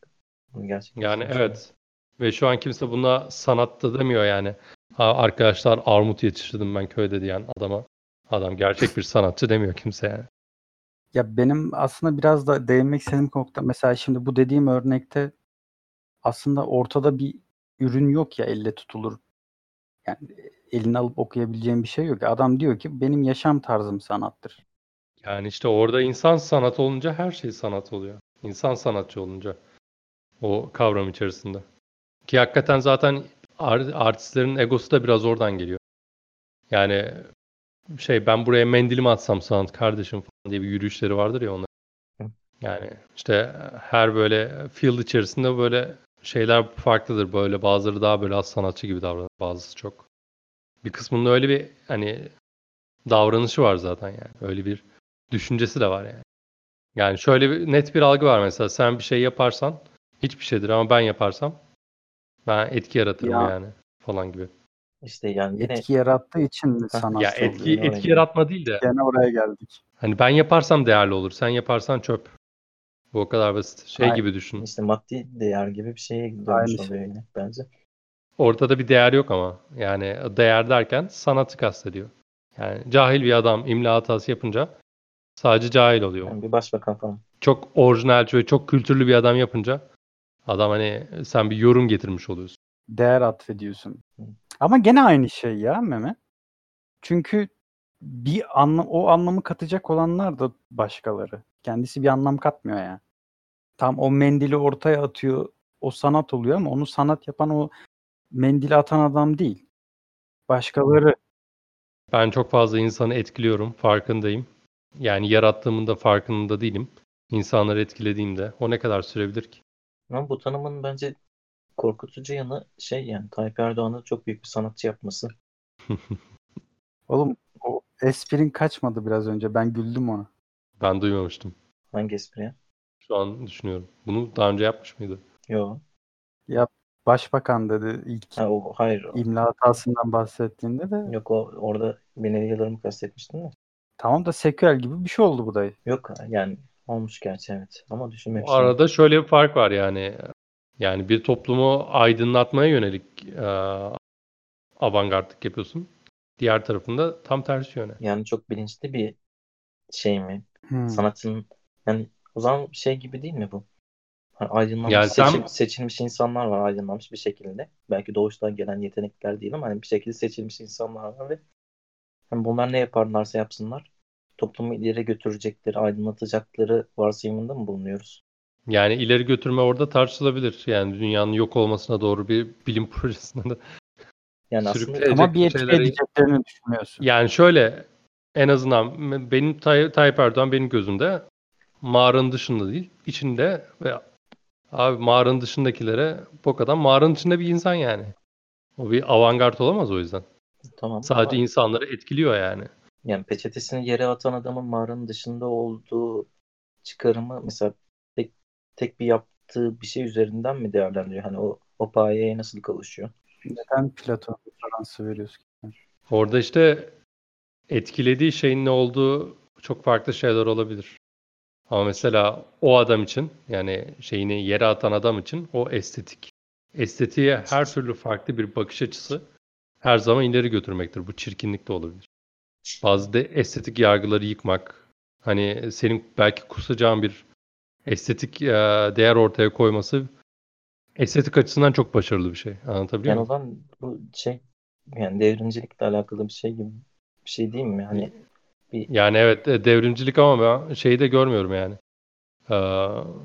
Gerçekten yani evet. Ve şu an kimse buna sanatta demiyor yani. Arkadaşlar armut yetiştirdim ben köyde diyen adama Adam gerçek bir sanatçı demiyor kimse yani. Ya benim aslında biraz da değinmek istediğim nokta, mesela şimdi bu dediğim örnekte aslında ortada bir ürün yok ya, elle tutulur. Yani eline alıp okuyabileceğim bir şey yok. Adam diyor ki benim yaşam tarzım sanattır. Yani işte orada insan sanat olunca her şey sanat oluyor. İnsan sanatçı olunca o kavram içerisinde. Ki hakikaten zaten artistlerin egosu da biraz oradan geliyor. Yani şey, ben buraya mendilimi atsam sanat kardeşim falan diye bir yürüyüşleri vardır ya onlar. Yani işte her böyle field içerisinde böyle şeyler farklıdır. Böyle bazıları daha böyle az sanatçı gibi davranır. Bazısı çok. Bir kısmında öyle bir hani davranışı var zaten yani. Öyle bir düşüncesi de var yani. Yani şöyle bir net bir algı var mesela. Sen bir şey yaparsan hiçbir şeydir ama ben yaparsam ben etki yaratırım ya, yani falan gibi. İşte yani yine... etki yarattığı için mi sanat? Ya etki yaratma değil de. Gene oraya geldik. Hani ben yaparsam değerli olur. Sen yaparsan çöp. Bu o kadar basit. Şey aynen gibi düşün. İşte maddi değer gibi bir şeye dönmüş oluyor yine bence. Ortada bir değer yok ama. Yani değer derken sanatı kastediyor. Yani cahil bir adam imla hatası yapınca sadece cahil oluyor. Yani bir başbakan falan. Çok orijinal ve çok kültürlü bir adam yapınca adam hani sen bir yorum getirmiş oluyorsun. Değer atfediyorsun. Ama gene aynı şey ya Mehmet. Çünkü bir o anlamı katacak olanlar da başkaları. Kendisi bir anlam katmıyor yani. Tam o mendili ortaya atıyor, o sanat oluyor ama onu sanat yapan o mendili atan adam değil. Başkaları. Ben çok fazla insanı etkiliyorum, farkındayım. Yani yarattığımın da farkında değilim. İnsanları etkilediğimde o ne kadar sürebilir ki? Ama bu tanımın bence korkutucu yanı şey yani Tayyip Erdoğan'ın çok büyük bir sanatçı yapması. Oğlum o esprin kaçmadı biraz önce. Ben güldüm ona. Ben duymamıştım. Hangi espri ya? Şu an düşünüyorum. Bunu daha önce yapmış mıydı? Yok. Ya başbakan dedi ilk. Ha, o, hayır. O. İmla hatasından bahsettiğinde de. Yok o orada beni yıllarımı kastetmiştin mi? Tamam da seküel gibi bir şey oldu bu dayı. Yok yani olmuş gerçi evet. Ama düşünmek o arada şimdi şöyle bir fark var yani. Yani bir toplumu aydınlatmaya yönelik avantgardlık yapıyorsun. Diğer tarafında tam tersi yöne. Yani çok bilinçli bir şey mi? Sanatın yani o zaman şey gibi değil mi bu? Yani aydınlanmış yani seçilmiş insanlar var aydınlanmış bir şekilde. Belki doğuştan gelen yetenekler değil ama hani bir şekilde seçilmiş insanlar var ve yani bunlar ne yaparlarsa yapsınlar toplumu ileri götürecekleri, aydınlatacakları varsayımında mı bulunuyoruz? Yani ileri götürme orada tartışılabilir. Yani dünyanın yok olmasına doğru bir bilim projesinde de yani aslında ama bir etki edeceklerini düşünüyorsun. Yani şöyle en azından benim Tayyip Erdoğan benim gözümde mağaranın dışında değil, içinde ve abi mağaranın dışındakilere bok adam mağaranın içinde bir insan yani. O bir avantgard olamaz o yüzden. Tamam. Sadece tamam. İnsanları etkiliyor yani. Yani peçetesini yere atan adamın mağaranın dışında olduğu çıkarımı mesela tek bir yaptığı bir şey üzerinden mi değerlendiriyor? Hani o payeye nasıl kavuşuyor? Neden Platon'a referansı veriyoruz? Orada işte etkilediği şeyin ne olduğu çok farklı şeyler olabilir. Ama mesela o adam için yani şeyini yere atan adam için o estetik. Estetiğe her türlü farklı bir bakış açısı her zaman ileri götürmektir. Bu çirkinlik de olabilir. Bazı da estetik yargıları yıkmak. Hani senin belki kusacağın bir estetik değer ortaya koyması estetik açısından çok başarılı bir şey. Anlatabiliyor muyum? Yani o zaman bu şey yani devrimcilikle alakalı bir şey gibi bir şey değil mi? Hani bir... Yani evet devrimcilik ama ben şeyi de görmüyorum yani.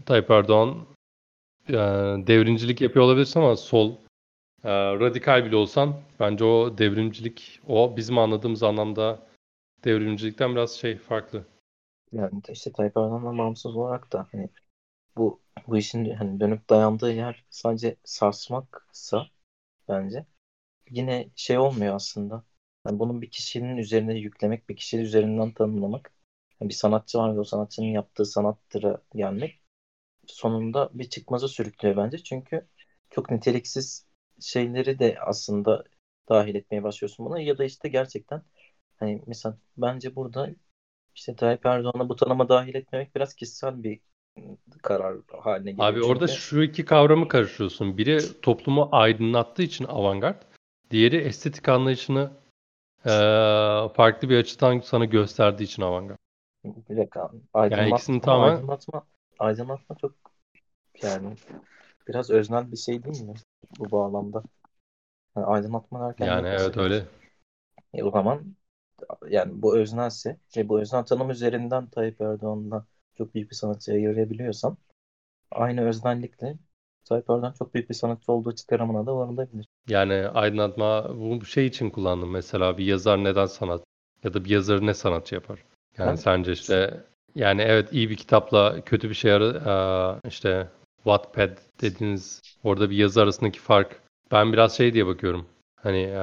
Tayyip Erdoğan devrimcilik yapıyor olabilirsin ama sol radikal bile olsan bence o devrimcilik o bizim anladığımız anlamda devrimcilikten biraz şey farklı. Yani işte Tayyip Erdoğan'dan bağımsız olarak da hani bu işin hani dönüp dayandığı yer sadece sarsmaksa bence yine şey olmuyor aslında. Yani bunun bir kişinin üzerine yüklemek, bir kişinin üzerinden tanımlamak, yani bir sanatçı var ve o sanatçının yaptığı sanattıra gelmek sonunda bir çıkmaza sürüklüyor bence. Çünkü çok niteliksiz şeyleri de aslında dahil etmeye başlıyorsun buna ya da işte gerçekten hani mesela bence burada İşte Tayyip Erdoğan'ı bu tanıma dahil etmemek biraz kişisel bir karar haline geliyor. Abi çünkü orada şu iki kavramı karıştırıyorsun. Biri toplumu aydınlattığı için avantgard, diğeri estetik anlayışını farklı bir açıdan sana gösterdiği için avanga. Bir dakika. Aydınlatma çok yani biraz öznel bir şey değil mi bu bağlamda? Yani aydınlatma derken yani evet öyle. O zaman yani bu öznelse ve bu öznel tanım üzerinden Tayyip Erdoğan'la çok büyük bir sanatçıya yürüyebiliyorsam aynı öznellikle Tayyip Erdoğan çok büyük bir sanatçı olduğu çıkarımına da varılabilir. Yani aydınlatma bu şey için kullandım mesela, bir yazar neden sanat ya da bir yazarı ne sanatçı yapar? Yani evet. Sence işte yani evet iyi bir kitapla kötü bir şey işte Wattpad dediğiniz orada bir yazı arasındaki fark. Ben biraz şey diye bakıyorum. Hani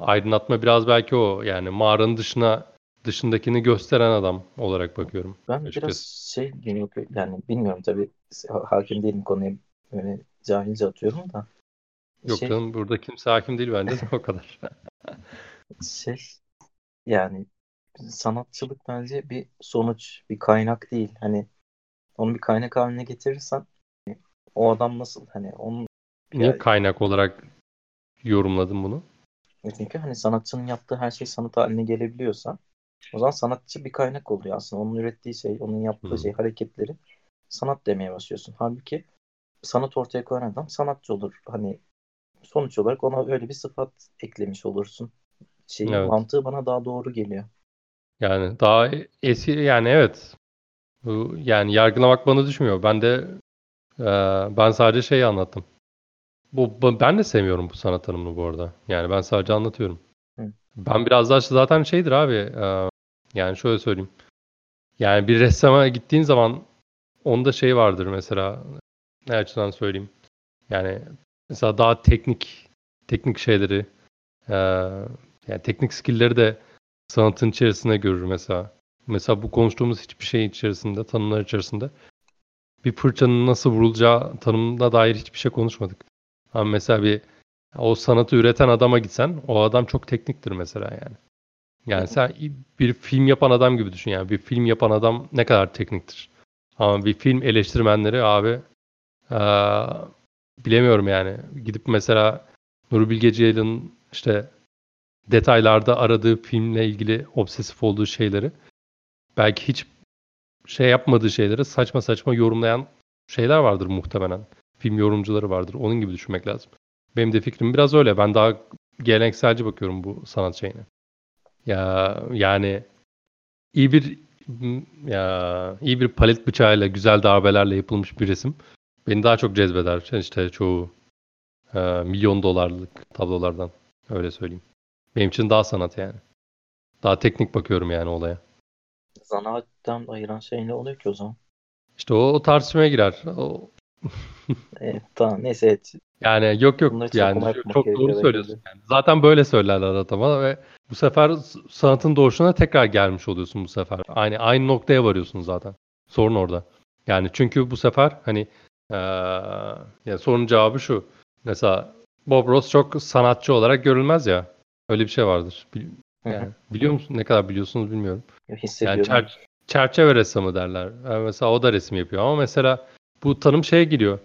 aydınlatma biraz belki o yani mağaranın dışındakini gösteren adam olarak bakıyorum. Ben açıkçası biraz şey yani bilmiyorum tabii hakim değilim konuya, böyle cahilce atıyorum da. Yok canım, burada kimse hakim değil bence de o kadar. Yani sanatçılık bence bir sonuç, bir kaynak değil. Hani onu bir kaynak haline getirirsen o adam nasıl hani onun... Niye ya, kaynak olarak yorumladın bunu? Çünkü hani sanatçının yaptığı her şey sanat haline gelebiliyorsa o zaman sanatçı bir kaynak oluyor aslında. Onun ürettiği şey, onun yaptığı şey, hareketleri sanat demeye başlıyorsun. Halbuki sanat ortaya koyan adam sanatçı olur. Hani sonuç olarak ona öyle bir sıfat eklemiş olursun. Şeyin evet. Mantığı bana daha doğru geliyor. Yani daha eski yani evet. Bu, yani yargılamak bana düşmüyor. Ben sadece şeyi anlattım. Ben de sevmiyorum bu sanat tanımını bu arada. Yani ben sadece anlatıyorum. Hı. Ben biraz daha zaten şeydir abi. Yani şöyle söyleyeyim. Yani bir ressama gittiğin zaman onda şey vardır mesela. Ne açıdan söyleyeyim. Yani mesela daha teknik şeyleri yani teknik skill'leri de sanatın içerisinde görür mesela. Mesela bu konuştuğumuz hiçbir şey içerisinde, tanımlar içerisinde bir fırçanın nasıl vurulacağı tanımına dair hiçbir şey konuşmadık. Ama mesela bir o sanatı üreten adama gitsen o adam çok tekniktir mesela yani. Yani sen bir film yapan adam gibi düşün yani. Bir film yapan adam ne kadar tekniktir. Ama bir film eleştirmenleri abi bilemiyorum yani. Gidip mesela Nuri Bilge Ceylan'ın işte detaylarda aradığı filmle ilgili obsesif olduğu şeyleri belki hiç şey yapmadığı şeyleri saçma saçma yorumlayan şeyler vardır muhtemelen. Film yorumcuları vardır. Onun gibi düşünmek lazım. Benim de fikrim biraz öyle. Ben daha gelenekselci bakıyorum bu sanat şeyine. Ya yani iyi bir palet bıçağıyla güzel darbelerle yapılmış bir resim beni daha çok cezbeder. İşte çoğu milyon dolarlık tablolardan öyle söyleyeyim. Benim için daha sanat yani. Daha teknik bakıyorum yani olaya. Zanaattan ayıran şey ne oluyor ki o zaman? İşte o tartışmaya girer. O... tamam neyse evet. Yani yok yani çok doğru söylüyorsun. Yani. Zaten böyle söylerler adama ve bu sefer sanatın doğuşuna tekrar gelmiş oluyorsun bu sefer. Aynı noktaya varıyorsun zaten. Sorun orada. Yani çünkü bu sefer hani yani sorunun cevabı şu. Mesela Bob Ross çok sanatçı olarak görülmez ya. Öyle bir şey vardır. Yani biliyor musun? Ne kadar biliyorsunuz bilmiyorum. Yani çerçeve ressamı derler. Yani mesela o da resim yapıyor ama mesela bu tanım şeye geliyor.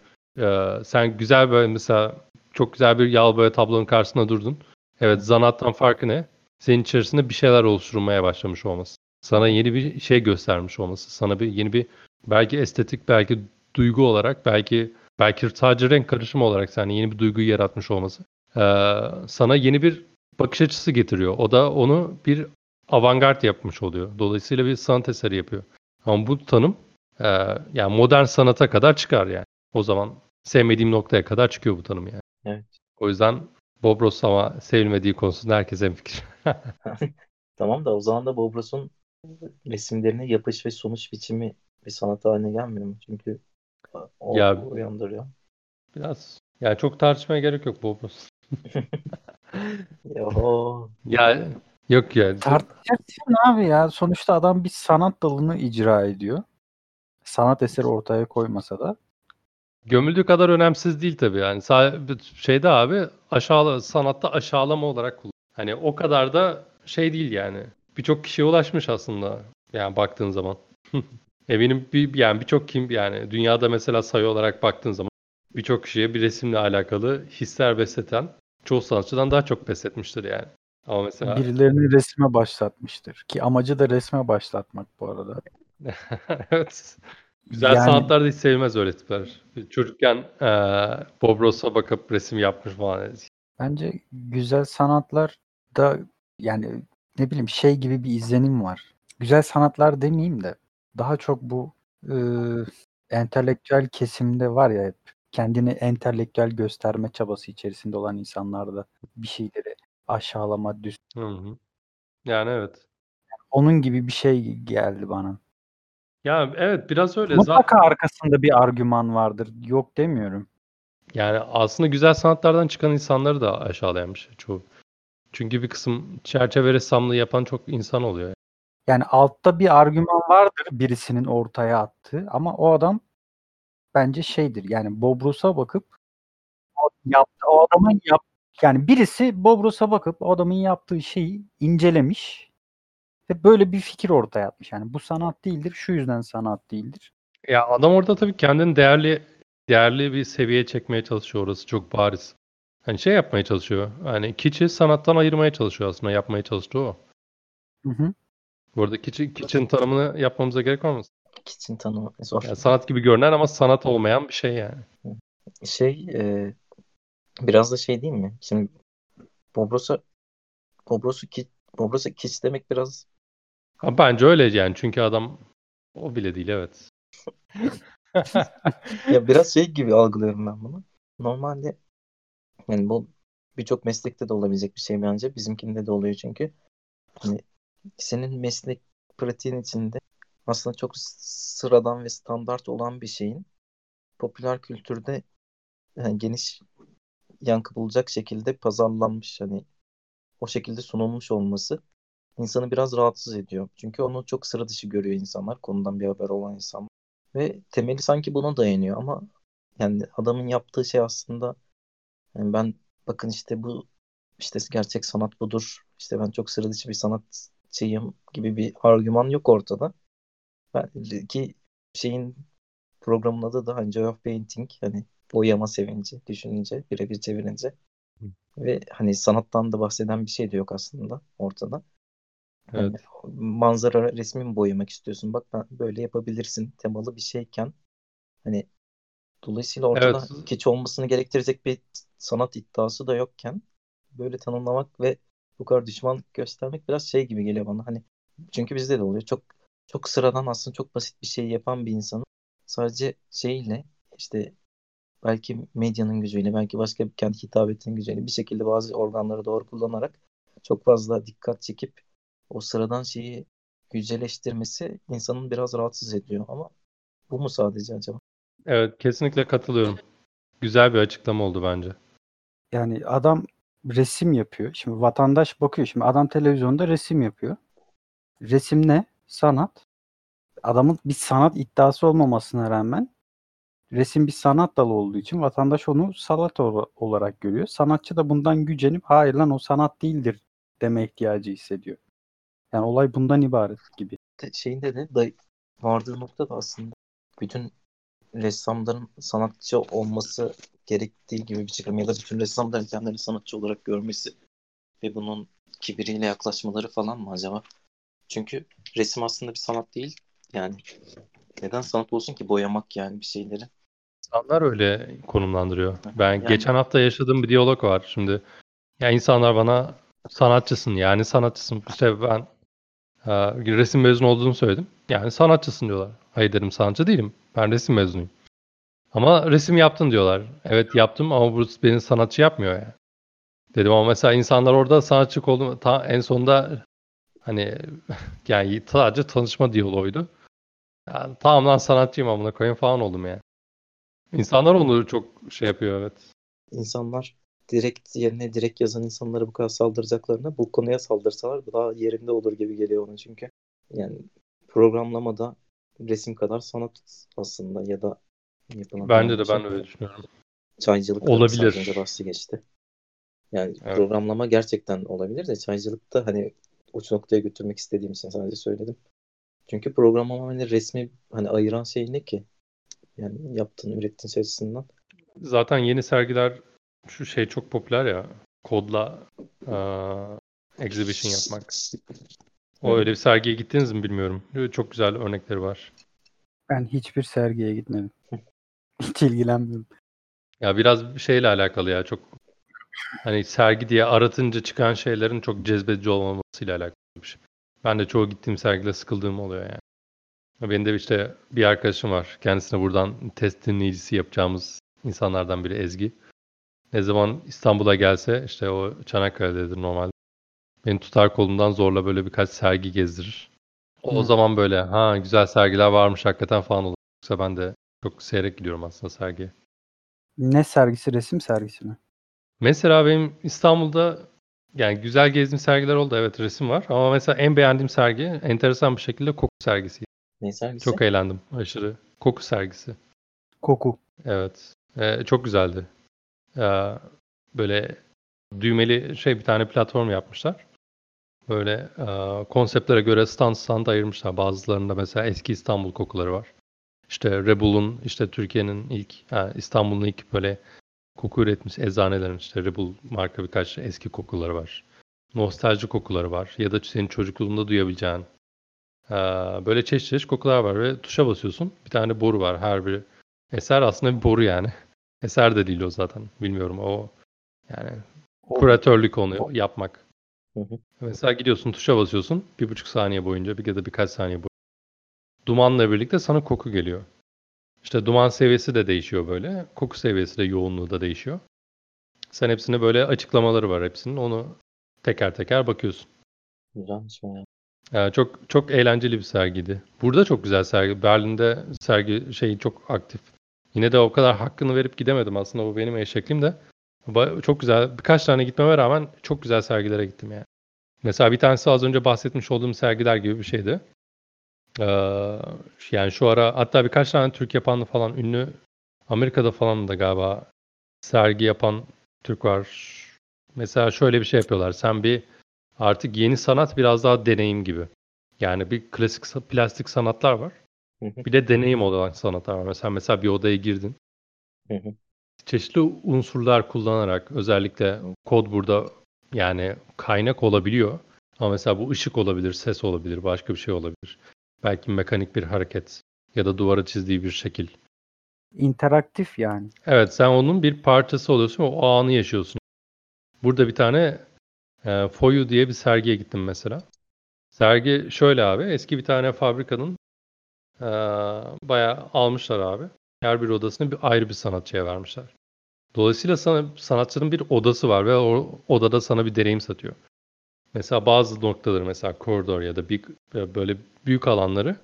Sen güzel böyle mesela çok güzel bir yağlı boya tablonun karşısında durdun. Evet zanaattan farkı ne? Senin içerisinde bir şeyler oluşturmaya başlamış olması. Sana yeni bir şey göstermiş olması. Sana yeni bir belki estetik, belki duygu olarak, belki sadece renk karışımı olarak sana yeni bir duyguyu yaratmış olması. Sana yeni bir bakış açısı getiriyor. O da onu bir avantgard yapmış oluyor. Dolayısıyla bir sanat eseri yapıyor. Ama bu tanım yani modern sanata kadar çıkar yani. O zaman sevmediğim noktaya kadar çıkıyor bu tanım yani. Evet. O yüzden Bob Ross ama sevilmediği konusunda herkes hemfikir. Tamam da o zaman da Bob Ross'un resimlerine yapış ve sonuç biçimi bir sanat haline gelmiyor mu? Çünkü o uyandırıyor. Biraz. Yani çok tartışmaya gerek yok Bob Ross. Ya yok yani. Tartışacaksın abi ya. Sonuçta adam bir sanat dalını icra ediyor. Sanat eseri ortaya koymasa da. Gömüldüğü kadar önemsiz değil tabii. Yani şeyde abi sanatta aşağılama olarak kullanıyor. Hani o kadar da şey değil yani. Birçok kişiye ulaşmış aslında. Yani baktığın zaman. Eminim yani birçok kim yani dünyada mesela sayı olarak baktığın zaman birçok kişiye bir resimle alakalı hisler besleten çoğu sanatçıdan daha çok besletmiştir yani. Ama mesela Birilerini resme başlatmıştır. Ki amacı da resme başlatmak bu arada. Evet. Güzel Yani sanatlar da hiç sevilmez öyle tipler. Çocukken Bob Ross'a bakıp resim yapmış falan. bence güzel sanatlar da yani ne bileyim şey gibi bir izlenim var. Güzel sanatlar demeyeyim de daha çok bu entelektüel kesimde var ya hep. Kendini entelektüel gösterme çabası içerisinde olan insanlarda bir şeyleri aşağılama, düz. Hı. Yani evet. Onun gibi bir şey geldi bana. Ya evet biraz öyle. Mutlaka arkasında bir argüman vardır. Yok demiyorum. Yani aslında güzel sanatlardan çıkan insanları da aşağılayan bir şey çoğu. Çünkü bir kısım çerçeve ressamlığı yapan çok insan oluyor. Yani altta bir argüman vardır birisinin ortaya attığı ama o adam bence şeydir. Yani Bob Ross'a bakıp o adamın yani birisi Bob Ross'a bakıp o adamın yaptığı şeyi incelemiş ve böyle bir fikir ortaya atmış. Yani bu sanat değildir, şu yüzden sanat değildir. Ya adam orada tabii kendini değerli bir seviyeye çekmeye çalışıyor, orası çok bariz. Hani şey yapmaya çalışıyor. Hani kitsch'i sanattan ayırmaya çalışıyor aslında. Yapmaya çalıştığı o. Hı. Bu arada kitsch'in tanımını yapmamıza gerek olmaz. Kitsch'in tanımı zor. Yani sanat gibi görünen ama sanat olmayan bir şey yani. Biraz da şey değil mi? Şimdi Bob Ross'a kitsch demek biraz... Ha, bence öyle yani. Çünkü adam o bile değil, evet. Ya biraz şey gibi algılıyorum ben bunu. Normalde yani bu birçok meslekte de olabilecek bir şey bence. Bizimkinde de oluyor çünkü. Hani senin meslek pratiğin içinde aslında çok sıradan ve standart olan bir şeyin popüler kültürde yani geniş yankı bulacak şekilde pazarlanmış, hani o şekilde sunulmuş olması insanı biraz rahatsız ediyor. Çünkü onu çok sıra dışı görüyor insanlar, konudan bir haber olan insanlar. Ve temeli sanki buna dayanıyor ama yani adamın yaptığı şey aslında yani ben bakın işte bu işte gerçek sanat budur. İşte ben çok sıra dışı bir sanatçıyım gibi bir argüman yok ortada. Ki şeyin programın adı da hani Joy of Painting, hani boyama sevinci düşününce birebir çevirince ve hani sanattan da bahseden bir şey de yok aslında ortada. Yani evet. Manzara resmi mi boyamak istiyorsun? Bak ben böyle yapabilirsin temalı bir şeyken hani dolayısıyla ortada evet. Kitsch olmasını gerektirecek bir sanat iddiası da yokken böyle tanımlamak ve bu kadar düşmanlık göstermek biraz şey gibi geliyor bana. Hani çünkü bizde de oluyor. Çok sıradan aslında çok basit bir şey yapan bir insanın sadece şeyle işte belki medyanın gücüyle belki başka bir kendi hitabetinin gücüyle bir şekilde bazı organları doğru kullanarak çok fazla dikkat çekip o sıradan şeyi yüceleştirmesi insanın biraz rahatsız ediyor ama bu mu sadece acaba? Evet, kesinlikle katılıyorum. Güzel bir açıklama oldu bence. Yani adam resim yapıyor. Şimdi vatandaş bakıyor. Şimdi adam televizyonda resim yapıyor. Resim ne? Sanat. Adamın bir sanat iddiası olmamasına rağmen resim bir sanat dalı olduğu için vatandaş onu sanat olarak görüyor. Sanatçı da bundan gücenip hayır lan o sanat değildir deme ihtiyacı hissediyor. Yani olay bundan ibaret gibi. Şeyinde de vardığı nokta da aslında bütün ressamların sanatçı olması gerektiği gibi bir çıkarım ya da bütün ressamların kendilerini sanatçı olarak görmesi ve bunun kibiriyle yaklaşmaları falan mı acaba? Çünkü resim aslında bir sanat değil. Yani neden sanat olsun ki boyamak yani bir şeyleri? İnsanlar öyle konumlandırıyor. Ben yani... geçen hafta yaşadığım bir diyalog var şimdi. Yani insanlar bana sanatçısın. İşte ben resim mezunu olduğumu söyledim. Yani sanatçısın diyorlar. Hayır dedim, sanatçı değilim. Ben resim mezunuyum. Ama resim yaptın diyorlar. Evet yaptım ama bu beni sanatçı yapmıyor yani. Dedim ama mesela insanlar orada sanatçılık oldu. En sonunda hani yani sadece tanışma diyaloğuydu. Yani, tamam lan sanatçıyım amına koyayım falan oldum yani. İnsanlar onu çok şey yapıyor, evet. İnsanlar direkt yerine direkt yazan insanlara bu kadar saldıracaklarına bu konuya saldırsalar daha yerinde olur gibi geliyor ona çünkü. Yani programlamada resim kadar sanat aslında ya da yapılan... Ben de öyle düşünüyorum. Çaycılık olabilir. Bahsi geçti. Yani evet. Programlama gerçekten olabilir de çaycılıkta hani uç noktaya götürmek istediğim için sadece söyledim. Çünkü programlama hani resmi hani ayıran şey ne ki? Yani yaptığın, ürettiğin şey açısından. Zaten yeni sergiler şu şey çok popüler ya kodla Exhibition yapmak. O öyle bir sergiye gittiniz mi bilmiyorum. Çok güzel örnekleri var. Ben hiçbir sergiye gitmedim. Hiç ilgilenmiyorum. Ya biraz şeyle alakalı ya. Çok hani sergi diye aratınca çıkan şeylerin çok cezbedici olmamasıyla alakalı bir şey. Ben de çoğu gittiğim sergide sıkıldığım oluyor yani. Benim de işte bir arkadaşım var. Kendisine buradan test dinleyicisi yapacağımız insanlardan biri Ezgi. Ne zaman İstanbul'a gelse işte o Çanakkale'dedir normalde. Beni tutar kolumdan zorla böyle birkaç sergi gezdirir. O zaman böyle ha güzel sergiler varmış hakikaten falan olur. Yoksa ben de çok seyrek gidiyorum aslında sergiye. Ne sergisi? Resim sergisi mi? Mesela benim İstanbul'da yani güzel gezdiğim sergiler oldu. Evet resim var. Ama mesela en beğendiğim sergi enteresan bir şekilde koku sergisiydi. Ne sergisi? Çok eğlendim aşırı. Koku sergisi. Koku. Evet. Çok güzeldi. Böyle düğmeli bir tane platform yapmışlar. Böyle konseptlere göre stand ayırmışlar. Bazılarında mesela eski İstanbul kokuları var. İşte Rebel'un Türkiye'nin ilk İstanbul'un ilk böyle koku üretmiş eczanelerin Rebel marka birkaç eski kokuları var. Nostalji kokuları var. Ya da senin çocukluğunda duyabileceğin böyle çeşit kokular var ve tuşa basıyorsun. Bir tane boru var. Her bir eser aslında bir boru yani. Eser de değil o zaten. Bilmiyorum o yani kuratörlük onu yapmak. Hı. Mesela gidiyorsun tuşa basıyorsun. 1,5 saniye boyunca ya da birkaç saniye boyunca. Dumanla birlikte sana koku geliyor. İşte duman seviyesi de değişiyor böyle. Koku seviyesi de yoğunluğu da değişiyor. Sen hepsini böyle açıklamaları var hepsinin. Onu teker teker bakıyorsun. Güzelmiş mi ya? Yani çok çok eğlenceli bir sergiydi. Burada çok güzel sergi. Berlin'de sergi çok aktif. Yine de o kadar hakkını verip gidemedim aslında. Bu benim eşekliğim de. Çok güzel. Birkaç tane gitmeme rağmen çok güzel sergilere gittim yani. Mesela bir tanesi az önce bahsetmiş olduğum sergiler gibi bir şeydi. Yani şu ara hatta birkaç tane Türk yapanlı falan ünlü Amerika'da falan da galiba sergi yapan Türk var. Mesela şöyle bir şey yapıyorlar. Sen bir artık yeni sanat biraz daha deneyim gibi. Yani bir klasik plastik sanatlar var. Bir de deneyim olan sanatlar var. Mesela bir odaya girdin. Çeşitli unsurlar kullanarak özellikle kod burada yani kaynak olabiliyor. Ama mesela bu ışık olabilir, ses olabilir, başka bir şey olabilir. Belki mekanik bir hareket ya da duvara çizdiği bir şekil. İnteraktif yani. Evet sen onun bir parçası oluyorsun ve o anı yaşıyorsun. Burada bir tane Foyu diye bir sergiye gittim mesela. Sergi şöyle abi eski bir tane fabrikanın bayağı almışlar abi. Her bir odasını ayrı bir sanatçıya vermişler. Dolayısıyla sanatçının bir odası var ve o odada sana bir deneyim satıyor. Mesela bazı noktaları mesela koridor ya da böyle büyük alanları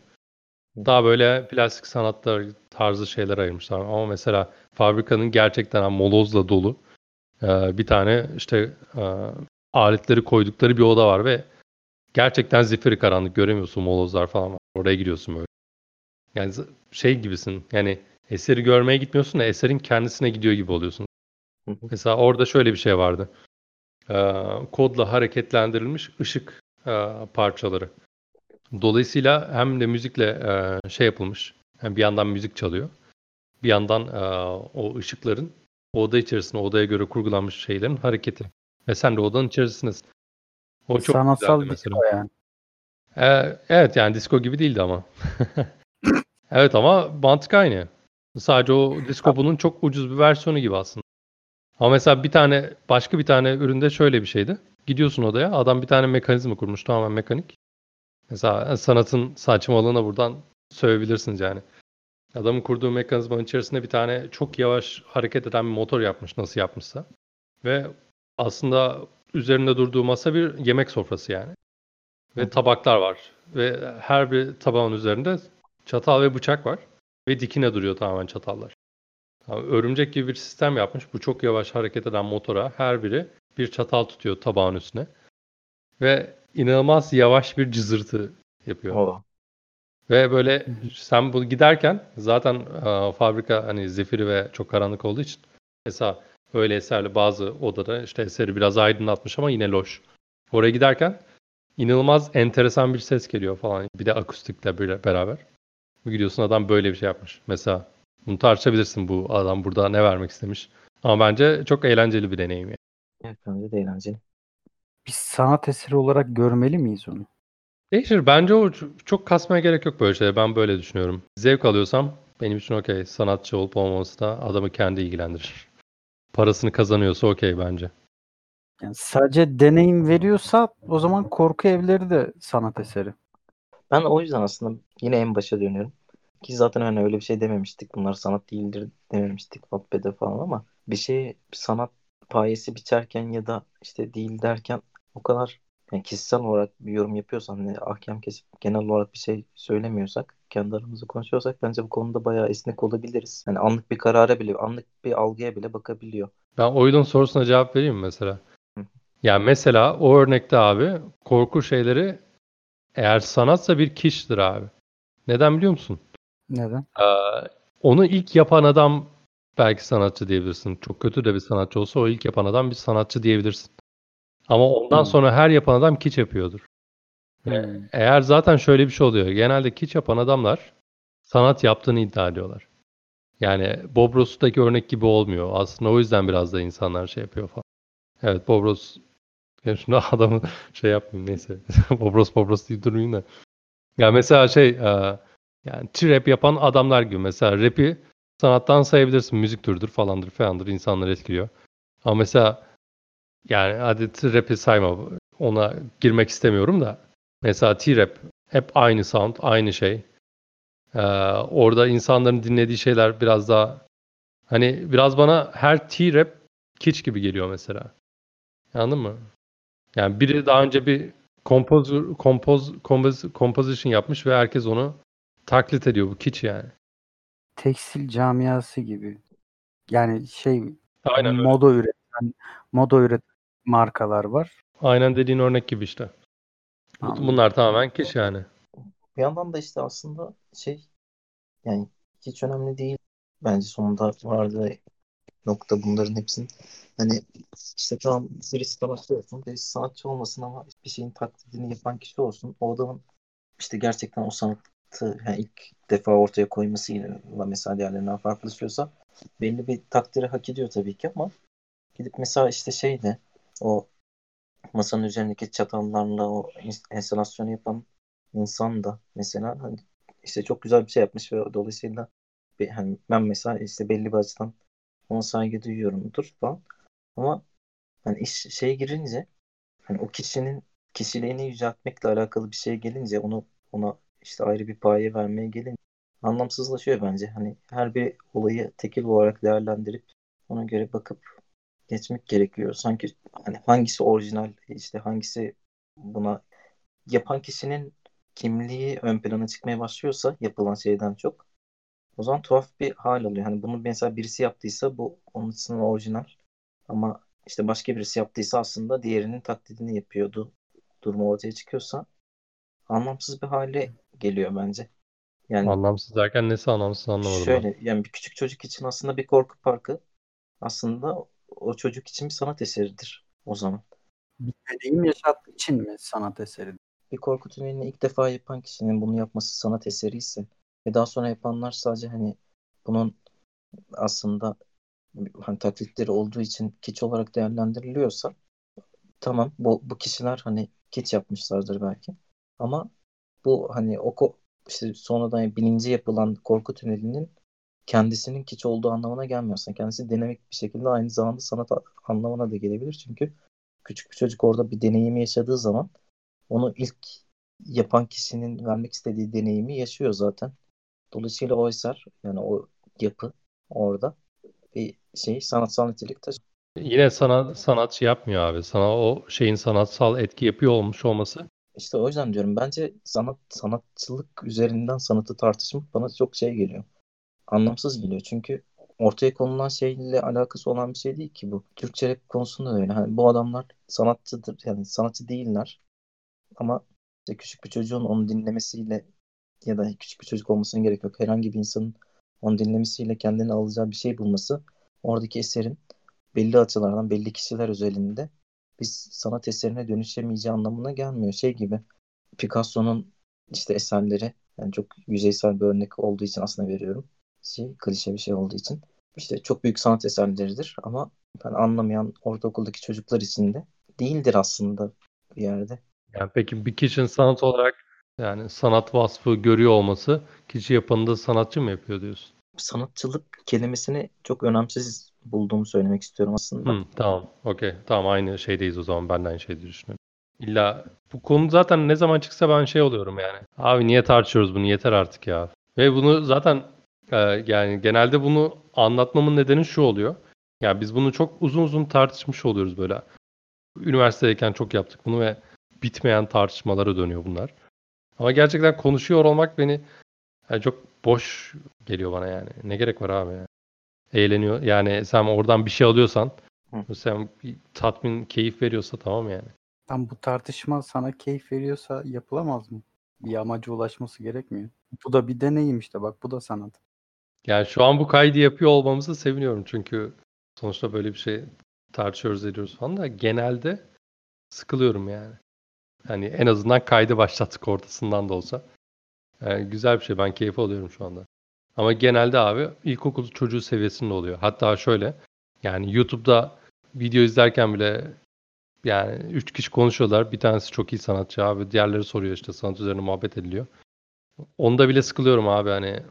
daha böyle plastik sanatlar tarzı şeyler ayırmışlar. Ama mesela fabrikanın gerçekten molozla dolu bir tane aletleri koydukları bir oda var ve gerçekten zifiri karanlık göremiyorsun molozlar falan var. Oraya gidiyorsun böyle. Yani gibisin yani eseri görmeye gitmiyorsun da eserin kendisine gidiyor gibi oluyorsun. Mesela orada şöyle bir şey vardı. Kodla hareketlendirilmiş ışık parçaları. Dolayısıyla hem de müzikle yapılmış. Yani bir yandan müzik çalıyor. Bir yandan o ışıkların oda içerisinde odaya göre kurgulanmış şeylerin hareketi. Ve sen de odanın içerisindesin. O çok sanatsal bir disco yani. Evet yani disco gibi değildi ama. Evet ama mantık aynı. Sadece o disco bunun çok ucuz bir versiyonu gibi aslında. Ama mesela başka bir tane üründe şöyle bir şeydi. Gidiyorsun odaya adam bir tane mekanizma kurmuş tamamen mekanik. Mesela sanatın saçmalığına buradan söyleyebilirsiniz yani. Adamın kurduğu mekanizmanın içerisinde bir tane çok yavaş hareket eden bir motor yapmış nasıl yapmışsa. Ve aslında üzerinde durduğu masa bir yemek sofrası yani. Ve tabaklar var. Ve her bir tabağın üzerinde çatal ve bıçak var. Ve dikine duruyor tamamen çatallar. Yani örümcek gibi bir sistem yapmış. Bu çok yavaş hareket eden motora her biri bir çatal tutuyor tabağın üstüne. Ve inanılmaz yavaş bir cızırtı yapıyor. Ola. Ve böyle sen bunu giderken zaten fabrika zifiri ve çok karanlık olduğu için mesela öyle eserli bazı odada eseri biraz aydınlatmış ama yine loş. Oraya giderken inanılmaz enteresan bir ses geliyor falan. Bir de akustikle beraber. Gidiyorsun adam böyle bir şey yapmış. Mesela bunu tartışabilirsin bu adam burada ne vermek istemiş. Ama bence çok eğlenceli bir deneyim. Yani. Evet bence de eğlenceli. Bir sanat eseri olarak görmeli miyiz onu? Değişir. Bence o çok kasmaya gerek yok böyle şeyler. Ben böyle düşünüyorum. Zevk alıyorsam benim için okey. Sanatçı olup olmaması da adamı kendi ilgilendirir. Parasını kazanıyorsa okey bence. Yani sadece deneyim veriyorsa o zaman korku evleri de sanat eseri. Ben o yüzden aslında yine en başa dönüyorum. Ki zaten hani öyle bir şey dememiştik. Bunlar sanat değildir dememiştik Wattpad'de falan ama bir şey sanat payesi biçerken ya da işte değil derken o kadar yani kişisel olarak bir yorum yapıyorsan ahkam kesip genel olarak bir şey söylemiyorsak kendi aramızda konuşuyorsak bence bu konuda bayağı esnek olabiliriz. Yani anlık bir karara bile, anlık bir algıya bile bakabiliyor. Ben Oyun'un sorusuna cevap vereyim mi mesela? Hı. Yani mesela o örnekte abi korku şeyleri eğer sanatsa bir kişidir abi. Neden biliyor musun? Neden? Onu ilk yapan adam belki sanatçı diyebilirsin. Çok kötü de bir sanatçı olsa o ilk yapan adam bir sanatçı diyebilirsin. Ama ondan sonra her yapan adam kitsch yapıyordur. Eğer zaten şöyle bir şey oluyor. Genelde kitsch yapan adamlar sanat yaptığını iddia ediyorlar. Yani Bobros'taki örnek gibi olmuyor. Aslında o yüzden biraz da insanlar şey yapıyor falan. Evet Bobros. Ya şunu adamı şey yapmayayım neyse. Bobros diye durmayayım da. Ya mesela yani T-Rap yapan adamlar gibi. Mesela rap'i sanattan sayabilirsin. Müzik türüdür falandır falandır. İnsanları etkiliyor. Ama mesela yani hadi T-Rap'i sayma. Ona girmek istemiyorum da. Mesela T-Rap hep aynı sound, aynı şey. Orada insanların dinlediği şeyler biraz daha hani biraz bana her T-Rap kitsch gibi geliyor mesela. Anladın mı? Yani biri daha önce bir composition yapmış ve herkes onu taklit ediyor. Bu kitsch yani. Tekstil camiası gibi. Yani aynen moda öyle. Moda üreten markalar var. Aynen dediğin örnek gibi işte. Anladım. Bunlar tamamen kitsch yani. Bir yandan da işte aslında yani hiç önemli değil. Bence sonunda vardı nokta bunların hepsinin. Hani işte tamam birisi sanatçı olsun, birisi sanatçı olmasın ama bir şeyin taklidini yapan kişi olsun. O adamın işte gerçekten o sanatı yani ilk defa ortaya koymasıyla mesela diğerlerinden farklılaşıyorsa belli bir takdiri hak ediyor tabii ki ama gidip mesela işte o masanın üzerindeki çatallarla o enstalasyonu yapan insan da mesela hani işte çok güzel bir şey yapmış ve dolayısıyla hani ben mesela işte belli bir açıdan ona saygı duyuyorumdur falan. Ama hani iş girince hani o kişinin kişiliğini yüceltmekle alakalı bir şey gelince ona işte ayrı bir paye vermeye gelince anlamsızlaşıyor bence. Hani her bir olayı tekil olarak değerlendirip ona göre bakıp geçmek gerekiyor. Sanki hani hangisi orijinal işte hangisi buna yapan kişinin kimliği ön plana çıkmaya başlıyorsa yapılan şeyden çok. O zaman tuhaf bir hal oluyor. Hani bunu mesela birisi yaptıysa bu onun için orijinal. Ama işte başka birisi yaptıysa aslında diğerinin taklidini yapıyordu. Durumu ortaya çıkıyorsa anlamsız bir hale geliyor bence. Yani anlamsız derken nesi anlamsız anlamadım. Yani bir küçük çocuk için aslında bir korku parkı aslında o çocuk için bir sanat eseridir o zaman. Bir deneyim yaşattığı için mi sanat eseridir? Bir korku tünelini ilk defa yapan kişinin bunu yapması sanat eseri ise ve daha sonra yapanlar sadece hani bunun aslında hani taklitleri olduğu için kitsch olarak değerlendiriliyorsa tamam bu kişiler hani kitsch yapmışlardır belki ama bu hani işte sonradan bilinci yapılan korku tünelinin kendisinin kitsch olduğu anlamına gelmiyorsa kendisi dinamik bir şekilde aynı zamanda sanat anlamına da gelebilir çünkü küçük bir çocuk orada bir deneyimi yaşadığı zaman onu ilk yapan kişinin vermek istediği deneyimi yaşıyor zaten. Dolayısıyla o eser yani o yapı orada bir sanatsal nitelikte. Yine sanatçı yapmıyor abi. Sana o şeyin sanatsal etki yapıyor olmuş olması. İşte o yüzden diyorum bence sanatçılık üzerinden sanatı tartışmak bana çok geliyor. Anlamsız geliyor çünkü ortaya konulan şeyle alakası olan bir şey değil ki bu. Türkçe rap konusunda da öyle. Hani bu adamlar sanatçıdır yani sanatçı değiller ama işte küçük bir çocuğun onu dinlemesiyle ya da küçük bir çocuk olmasına gerek yok. Herhangi bir insanın onu dinlemesiyle kendini alacağı bir şey bulması oradaki eserin belli açılardan belli kişiler özelinde bir sanat eserine dönüşemeyeceği anlamına gelmiyor. Gibi Picasso'nun işte eserleri yani çok yüzeysel bir örnek olduğu için aslında veriyorum. Klişe bir şey olduğu için. İşte çok büyük sanat eserleridir ama ben anlamayan ortaokuldaki çocuklar için de değildir aslında bir yerde. Yani peki bir kişinin sanat olarak yani sanat vasfı görüyor olması kişi yapanı da sanatçı mı yapıyor diyorsun? Sanatçılık kelimesini çok önemsiz bulduğumu söylemek istiyorum aslında. Tamam, okey. Tamam, aynı şeydeyiz o zaman. Ben de aynı şeyi düşünüyorum. İlla bu konu zaten ne zaman çıksa ben şey oluyorum yani. Abi niye tartışıyoruz bunu? Yeter artık ya. Ve bunu zaten yani genelde bunu anlatmamın nedeni şu oluyor. Yani biz bunu çok uzun uzun tartışmış oluyoruz böyle. Üniversitedeyken çok yaptık bunu ve bitmeyen tartışmalara dönüyor bunlar. Ama gerçekten konuşuyor olmak beni yani çok boş geliyor bana yani. Ne gerek var abi ya? Eğleniyor. Yani sen oradan bir şey alıyorsan, sen tatmin, keyif veriyorsa tamam yani. Tam bu tartışma sana keyif veriyorsa yapılamaz mı? Bir amaca ulaşması gerekmiyor. Bu da bir deneyim işte, bak bu da sanat. Yani şu an bu kaydı yapıyor olmamıza seviniyorum çünkü sonuçta böyle bir şey tartışıyoruz ediyoruz falan da genelde sıkılıyorum yani. Yani en azından kaydı başlattık ortasından da olsa. Yani güzel bir şey, ben keyif alıyorum şu anda. Ama genelde abi ilkokul çocuğu seviyesinde oluyor. Hatta şöyle yani YouTube'da video izlerken bile yani 3 kişi konuşuyorlar. Bir tanesi çok iyi sanatçı abi. Diğerleri soruyor işte sanat üzerine muhabbet ediliyor. Onda bile sıkılıyorum abi hani.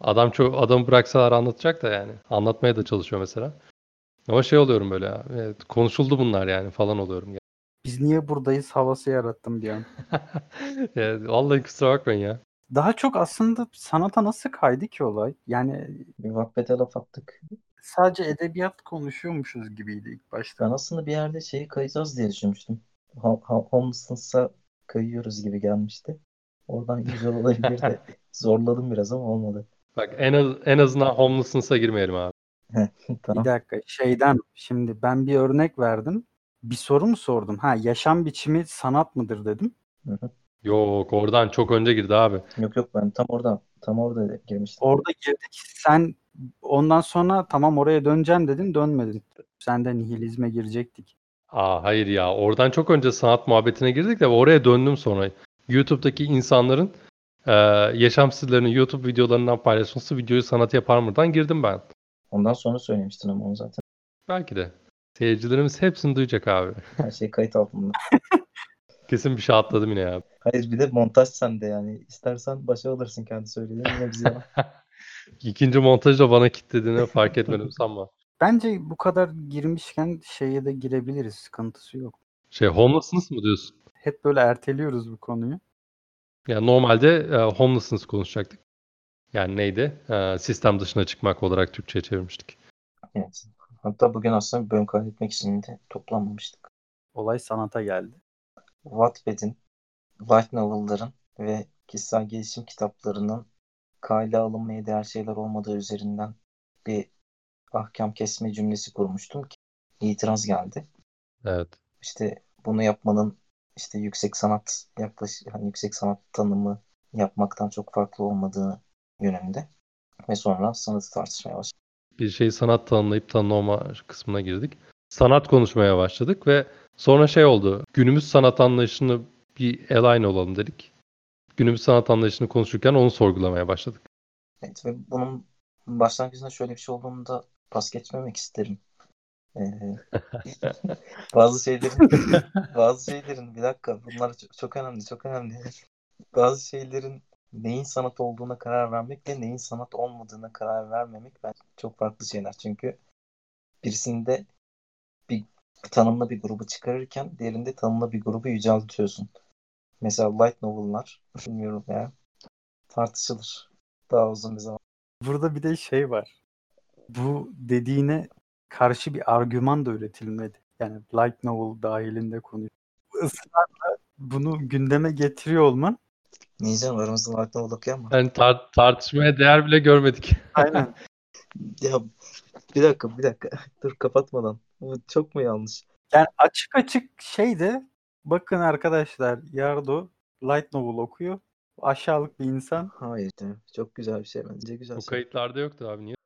Adamı bıraksalar anlatacak da yani. Anlatmaya da çalışıyor mesela. Ama şey oluyorum böyle ya. Evet, konuşuldu bunlar yani falan oluyorum. Yani. Biz niye buradayız havası yarattım bir an. Yani, vallahi kusura bakmayın ya. Daha çok aslında sanata nasıl kaydı ki olay? Yani bir Wattpad'e laf attık. Sadece edebiyat konuşuyormuşuz gibiydi ilk başta. Ben aslında bir yerde şeyi kayacağız diye düşünmüştüm. Homelessness'a kayıyoruz gibi gelmişti. Oradan güzel olabilir de zorladım biraz ama olmadı. Bak en azından homelessness'a girmeyelim abi. Tamam. Bir dakika şimdi ben bir örnek verdim. Bir soru mu sordum? Yaşam biçimi sanat mıdır dedim. Hı. Yok, oradan çok önce girdi abi. Yok ben tam orada girmiştim. Orada girdik. Sen ondan sonra tamam oraya döneceğim dedin, dönmedin. Senden nihilizme girecektik. Hayır ya, oradan çok önce sanat muhabbetine girdik de oraya döndüm sonra. YouTube'daki insanların yaşam stillerini YouTube videolarından paylaşması videoyu sanat yapar mıdan girdim ben. Ondan sonra söylemiştin ama onu zaten. Belki de. Seyircilerimiz hepsini duyacak abi. Her şey kayıt altında. Kesin bir şey atladım yine ya. Hayır, bir de montaj sende yani. İstersen başa alırsın kendi söylediğini. Yine bizi ya. İkinci montajda bana kilitlediğini fark etmedim sanma. Bence bu kadar girmişken şeye de girebiliriz. Sıkıntısı yok. Homelessness mı diyorsun? Hep böyle erteliyoruz bu konuyu. Yani normalde homelessness konuşacaktık. Yani neydi? Sistem dışına çıkmak olarak Türkçe'ye çevirmiştik. Evet. Hatta bugün aslında bir bölüm kaydetmek için de toplanmamıştık. Olay sanata geldi. Wattpad'in, Light Novelların ve kişisel gelişim kitaplarının kale alınmaya değer şeyler olmadığı üzerinden bir ahkam kesme cümlesi kurmuştum ki itiraz geldi. Evet. İşte bunu yapmanın işte yüksek sanat tanımı yapmaktan çok farklı olmadığı yönünde ve sonra sanatı tartışmaya başladık. Bir şeyi sanat tanımlayıp tanımlama kısmına girdik. Sanat konuşmaya başladık ve sonra oldu. Günümüz sanat anlayışını bir align olalım dedik. Günümüz sanat anlayışını konuşurken onu sorgulamaya başladık. Evet ve bunun başlangıcında şöyle bir şey olduğunu da pas geçmemek isterim. Bazı şeylerin bir dakika bunlar çok önemli, çok önemli. Bazı şeylerin neyin sanat olduğuna karar vermekle neyin sanat olmadığına karar vermemek bence çok farklı şeyler. Çünkü birisinde tanımlı bir grubu çıkarırken diğerinde tanımlı bir grubu yüceltiyorsun. Mesela Light Novel'lar bilmiyorum ya. Tartışılır. Daha uzun bir zaman. Burada bir de var. Bu dediğine karşı bir argüman da üretilmedi. Yani Light Novel dahilinde konuyu. Israrla bunu gündeme getiriyor olman. Niye canım, aramızda Light Novel okuyan mı? Yani tartışmaya değer bile görmedik. Aynen. Ya bir dakika. Dur kapatmadan. Bu çok mu yanlış? Yani açık de bakın arkadaşlar Yardo Light Novel okuyor. Aşağılık bir insan. Hayır. Çok güzel bir şey bence. Güzel. Bu kayıtlarda yoktu abi. Niye?